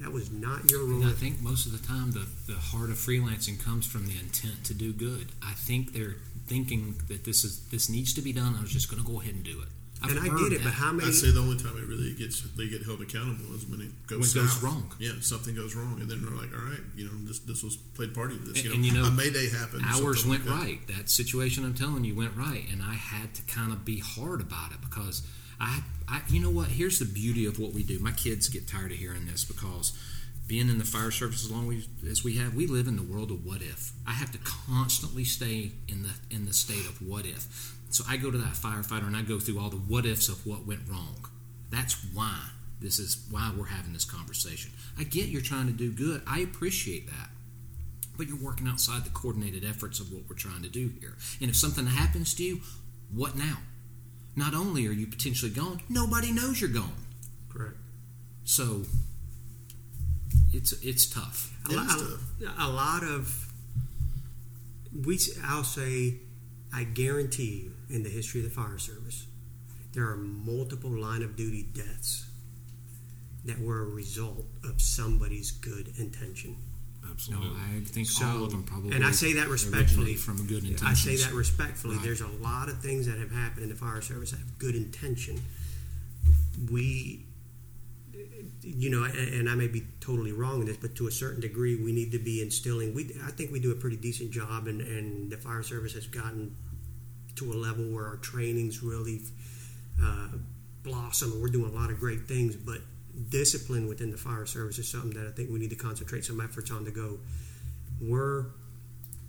that was not your role? And I think most of the time the, the heart of freelancing comes from the intent to do good. I think they're thinking that this is this needs to be done. I was just going to go ahead and do it. I've and I get it, that. But how many? I'd say the only time it really gets they get held accountable is when it goes, when it goes wrong. Yeah, something goes wrong, and then they're like, "All right, you know, this this was played party to this." And, you know, and you know, a mayday happened. Ours went like that. right. That situation I'm telling you went right, and I had to kind of be hard about it because I, I, you know what? Here's the beauty of what we do. My kids get tired of hearing this because being in the fire service as long as we have, we live in the world of what if. I have to constantly stay in the in the state of what if. So I go to that firefighter and I go through all the what ifs of what went wrong. That's why this is why we're having this conversation. I get you're trying to do good. I appreciate that. But you're working outside the coordinated efforts of what we're trying to do here. And if something happens to you, what now? Not only are you potentially gone, nobody knows you're gone. Correct. So it's it's tough. A, lo- tough. a lot of we I'll say I guarantee you in the history of the fire service, there are multiple line of duty deaths that were a result of somebody's good intention. Absolutely. No, I think so, all of them probably. And I say that respectfully. From good intention. I say that respectfully. Right. There's a lot of things that have happened in the fire service that have good intention. We, you know, and, and I may be totally wrong in this, but to a certain degree, we need to be instilling. We, I think we do a pretty decent job, and, and the fire service has gotten to a level where our trainings really uh, blossom. We're doing a lot of great things, but discipline within the fire service is something that I think we need to concentrate some efforts on to go. We're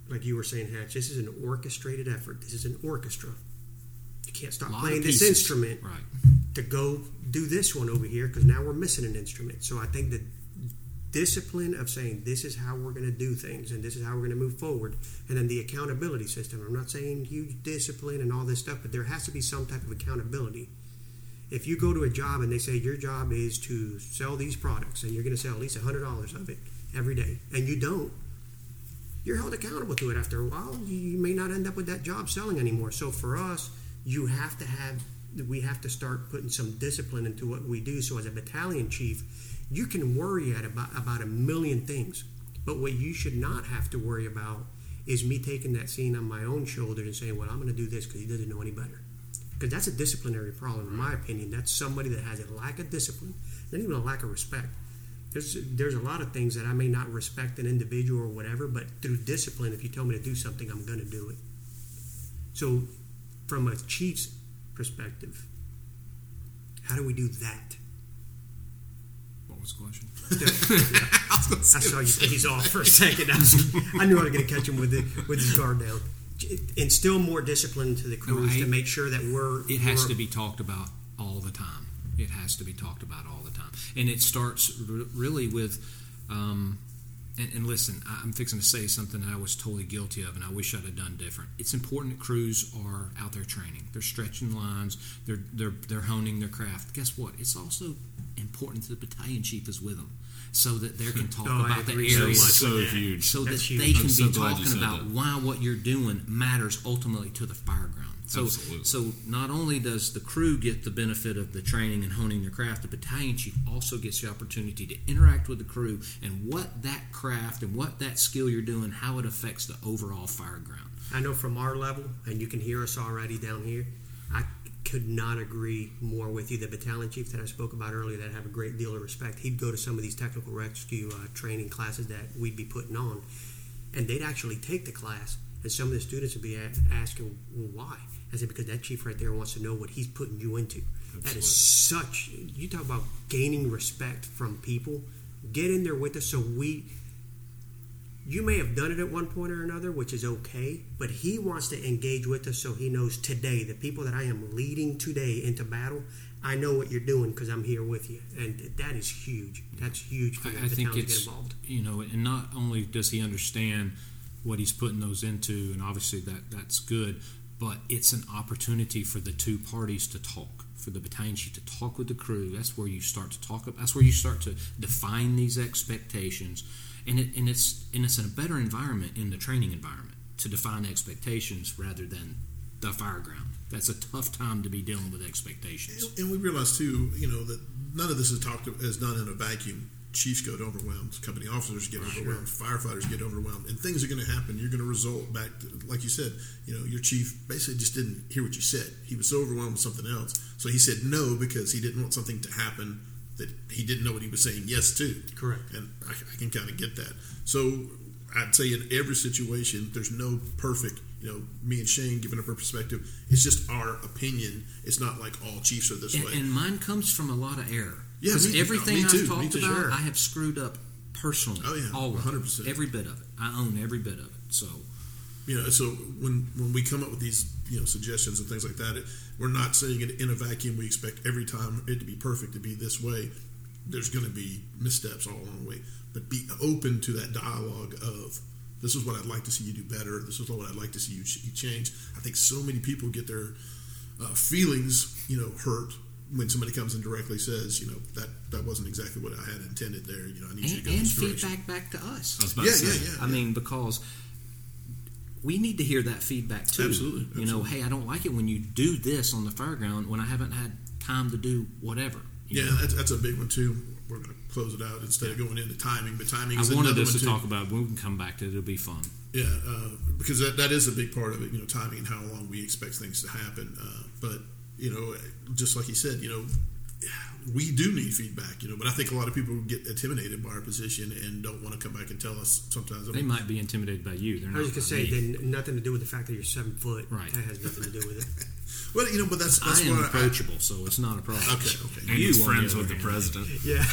like you were saying, Hatch, this is an orchestrated effort. This is an orchestra. You can't stop playing this instrument right. to go do this one over here because now we're missing an instrument. So I think the discipline of saying this is how we're going to do things and this is how we're going to move forward, and then the accountability system. I'm not saying huge discipline and all this stuff, but there has to be some type of accountability. If you go to a job and they say your job is to sell these products and you're going to sell at least one hundred dollars of it every day, and you don't, you're held accountable to it after a while. You may not end up with that job selling anymore. So for us, you have to have, we have to start putting some discipline into what we do. So as a battalion chief, you can worry at about, about a million things, but what you should not have to worry about is me taking that scene on my own shoulder and saying, well, I'm going to do this because he doesn't know any better. Because that's a disciplinary problem, in my opinion. That's somebody that has a lack of discipline, not even a lack of respect. There's there's a lot of things that I may not respect an individual or whatever, but through discipline, if you tell me to do something, I'm going to do it. So from a chief's perspective, how do we do that? What was the question? I, was gonna say I saw you he's off for a second. I, was, I knew I was going to catch him with, it, with his guard down. Instill more discipline to the crews no, I, to make sure that we're... It has we're, to be talked about all the time. It has to be talked about all the time. And it starts r- really with... Um, and, and listen, I'm fixing to say something that I was totally guilty of and I wish I'd have done different. It's important that crews are out there training. They're stretching lines. They're, they're, they're honing their craft. Guess what? It's also important that the battalion chief is with them, so that they can talk oh, about the area so, so, huge. so that huge. they can I'm be so talking about that. Why what you're doing matters ultimately to the fireground. So, Absolutely. so not only does the crew get the benefit of the training and honing their craft, the battalion chief also gets the opportunity to interact with the crew and what that craft and what that skill you're doing, how it affects the overall fireground. I know from our level, and you can hear us already down here, I could not agree more with you. The battalion chief that I spoke about earlier that I have a great deal of respect, he'd go to some of these technical rescue uh, training classes that we'd be putting on, and they'd actually take the class, and some of the students would be at, asking, well, why? I said, because that chief right there wants to know what he's putting you into. Absolutely. That is such, you talk about gaining respect from people. Get in there with us so we... You may have done it at one point or another, which is okay, but he wants to engage with us so he knows today, the people that I am leading today into battle, I know what you're doing because I'm here with you. And that is huge. That's huge for I, I the think it's, to get involved. You know, and not only does he understand what he's putting those into, and obviously that that's good, but it's an opportunity for the two parties to talk, for the battalion chief to talk with the crew. That's where you start to talk about, that's where you start to define these expectations. And, it, and it's and it's in a better environment in the training environment to define expectations rather than the fireground. That's a tough time to be dealing with expectations. And, and we realize too, you know, that none of this is talked of, is done in a vacuum. Chiefs get overwhelmed, company officers get overwhelmed, sure. firefighters get overwhelmed, and things are going to happen. You're going to result back to, like you said, you know, your chief basically just didn't hear what you said. He was so overwhelmed with something else, so he said no because he didn't want something to happen that he didn't know what he was saying yes to. Correct. And I, I can kind of get that. So I'd say in every situation, there's no perfect, you know, me and Shane giving up our perspective. It's just our opinion. It's not like all chiefs are this and, way. And mine comes from a lot of error. Yeah, because everything no, I've talked about, sure. I have screwed up personally. Oh, yeah, all one hundred percent. Of it. Every bit of it. I own every bit of it. So, you know, so when, when we come up with these, you know, suggestions and things like that, it, we're not saying it in a vacuum. We expect every time it to be perfect, to be this way. There's going to be missteps all along the way, but be open to that dialogue of, this is what I'd like to see you do better, this is what I'd like to see you change. I think so many people get their uh, feelings, you know, hurt when somebody comes and directly says, you know, that, that wasn't exactly what I had intended there, you know, I need and, you to go and this direction. And feedback back to us. I was about yeah, to say. Yeah, yeah, I yeah. mean, because... we need to hear that feedback too. Absolutely, absolutely. You know, hey, I don't like it when you do this on the fireground when I haven't had time to do whatever. Yeah, that's, that's a big one too. We're going to close it out instead yeah. of going into timing, but timing is another one too. I wanted us to talk about it. We can come back to it. It'll be fun. Yeah, uh, because that, that is a big part of it, you know, timing and how long we expect things to happen. Uh, but, you know, just like you said, you know, we do need feedback, you know, but I think a lot of people get intimidated by our position and don't want to come back and tell us sometimes. I mean, they might be intimidated by you. They're not I was going to say, then nothing to do with the fact that you're seven foot. Right. That has nothing to do with it. Well, you know, but that's, that's I am approachable, I, so it's not a problem. Okay, okay. And you he's friends with hand. The president. Yeah.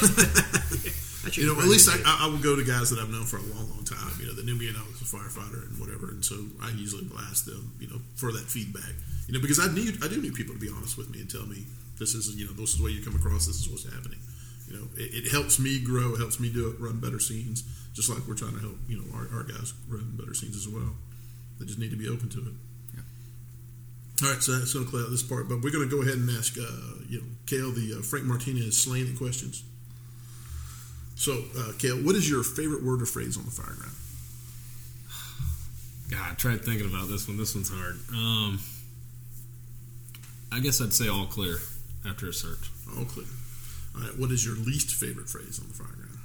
That's got you. You know, at least I, I, I would go to guys that I've known for a long, long time. You know, that knew me and I was a firefighter and whatever, and so I usually blast them, you know, for that feedback. You know, because I need, I do need people to be honest with me and tell me this is, you know, this is the way you come across. This is what's happening. You know, it, it helps me grow. It helps me do it, run better scenes, just like we're trying to help, you know, our, our guys run better scenes as well. They just need to be open to it. All right, so that's going to play out this part, but we're going to go ahead and ask, uh, you know, Kale the uh, Frank Martinez slang questions. So, uh, Kale, what is your favorite word or phrase on the fireground? God, I tried thinking about this one. This one's hard. Um, I guess I'd say all clear after a search. All clear. All right, what is your least favorite phrase on the fireground?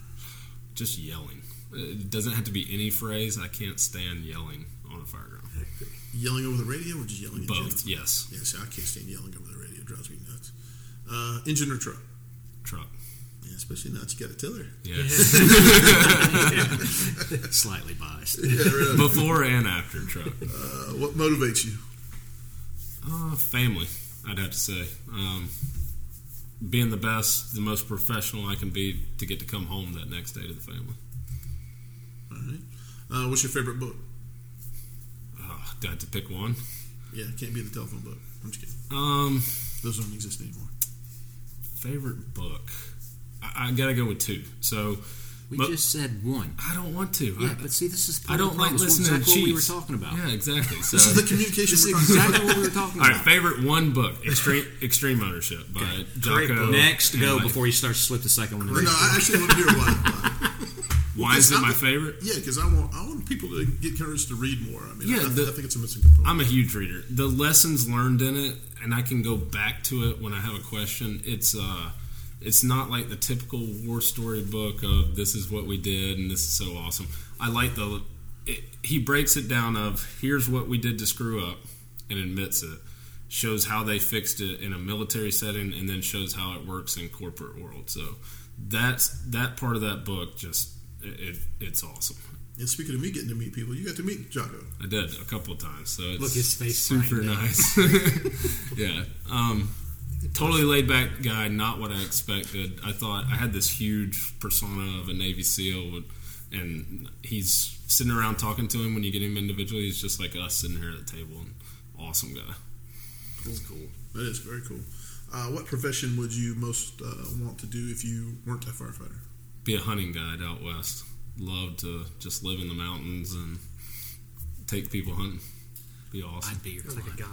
Just yelling. It doesn't have to be any phrase. I can't stand yelling on a fireground. Yelling over the radio or just yelling at both, engine? Yes. Yeah, see, I can't stand yelling over the radio. It drives me nuts. Uh, engine or truck? Truck. Yeah, especially nuts. You got to tell her. Yes. Yeah. Slightly biased. Yeah, really. Before and after truck. Uh, what motivates you? Uh, family, I'd have to say. Um, being the best, the most professional I can be to get to come home that next day to the family. All right. Uh, what's your favorite book? I had to pick one. Yeah, it can't be the telephone book. I'm just kidding. Um, Those don't exist anymore. Favorite book? I, I gotta go with two. So we mo- just said one. I don't want to. Yeah, I, but see, this is I don't like listening to exactly what we were talking about. Yeah, exactly. So, this is the communication. This is exactly what we were talking about. All right, favorite one book: Extreme Extreme Ownership by okay. Jocko. Next, go anyway. Before you start to slip the second one. In no, I actually want to hear why. Why is it my favorite? Yeah, because I want I want people to get encouraged to read more. I mean, yeah, I, the, I think it's a missing component. I'm a huge reader. The lessons learned in it, and I can go back to it when I have a question. It's uh, it's not like the typical war story book of this is what we did and this is so awesome. I like the it, he breaks it down of here's what we did to screw up and admits it. Shows how they fixed it in a military setting and then shows how it works in corporate world. So that's that part of that book just. It, it, it's awesome. And speaking of me getting to meet people, you got to meet Jocko. I did a couple of times. So it's look, his face super nice. Yeah, um, totally laid back guy. Not what I expected. I thought I had this huge persona of a Navy SEAL, and he's sitting around talking to him. When you get him individually, he's just like us sitting here at the table. Awesome guy. That's cool. That is very cool. Uh, what profession would you most uh, want to do if you weren't a firefighter? Be a hunting guide out west. Love to just live in the mountains and take people hunting. Be awesome. I'd be your client. Like a guide?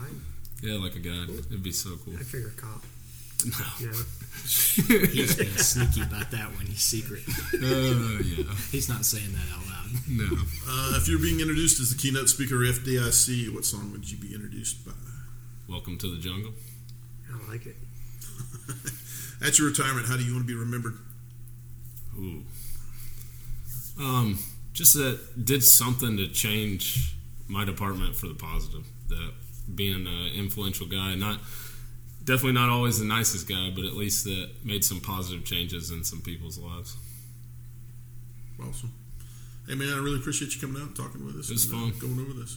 Yeah, like a guide. It'd be so cool. I'd figure a cop. No. Yeah. He's being sneaky about that one. He's secret. Uh, yeah. He's not saying that out loud. No. Uh, if you're being introduced as the keynote speaker of F D I C, what song would you be introduced by? Welcome to the Jungle. I like it. At your retirement, how do you want to be remembered? Ooh. Um, just that did something to change my department for the positive. That being an influential guy, not definitely not always the nicest guy, but at least that made some positive changes in some people's lives. Awesome. Hey man, I really appreciate you coming out and talking with us. It was fun going over this,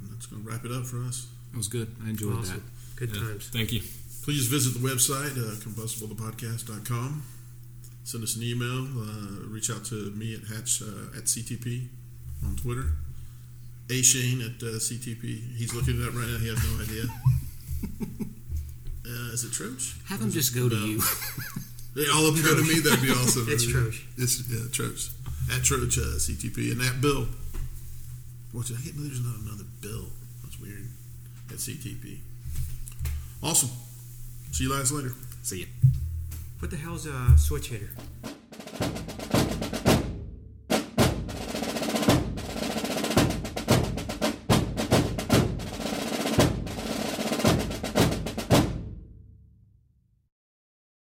and that's going to wrap it up for us. That was good. I enjoyed awesome. that. Good yeah, times. Thank you. Please visit the website uh, combustible the podcast dot com. Send us an email. Uh, reach out to me at Hatch uh, at C T P on Twitter. A Shane at uh, C T P. He's looking it up right now. He has no idea. Uh, is it Troche? Have him just go to you. They all of them go to me. That'd be awesome. It's Troche. It's yeah, Troche. At Troche uh, C T P and at Bill. Watch it. I can't believe there's not another Bill. That's weird. At C T P. Awesome. See you guys later. See ya. What the hell's a switch hitter?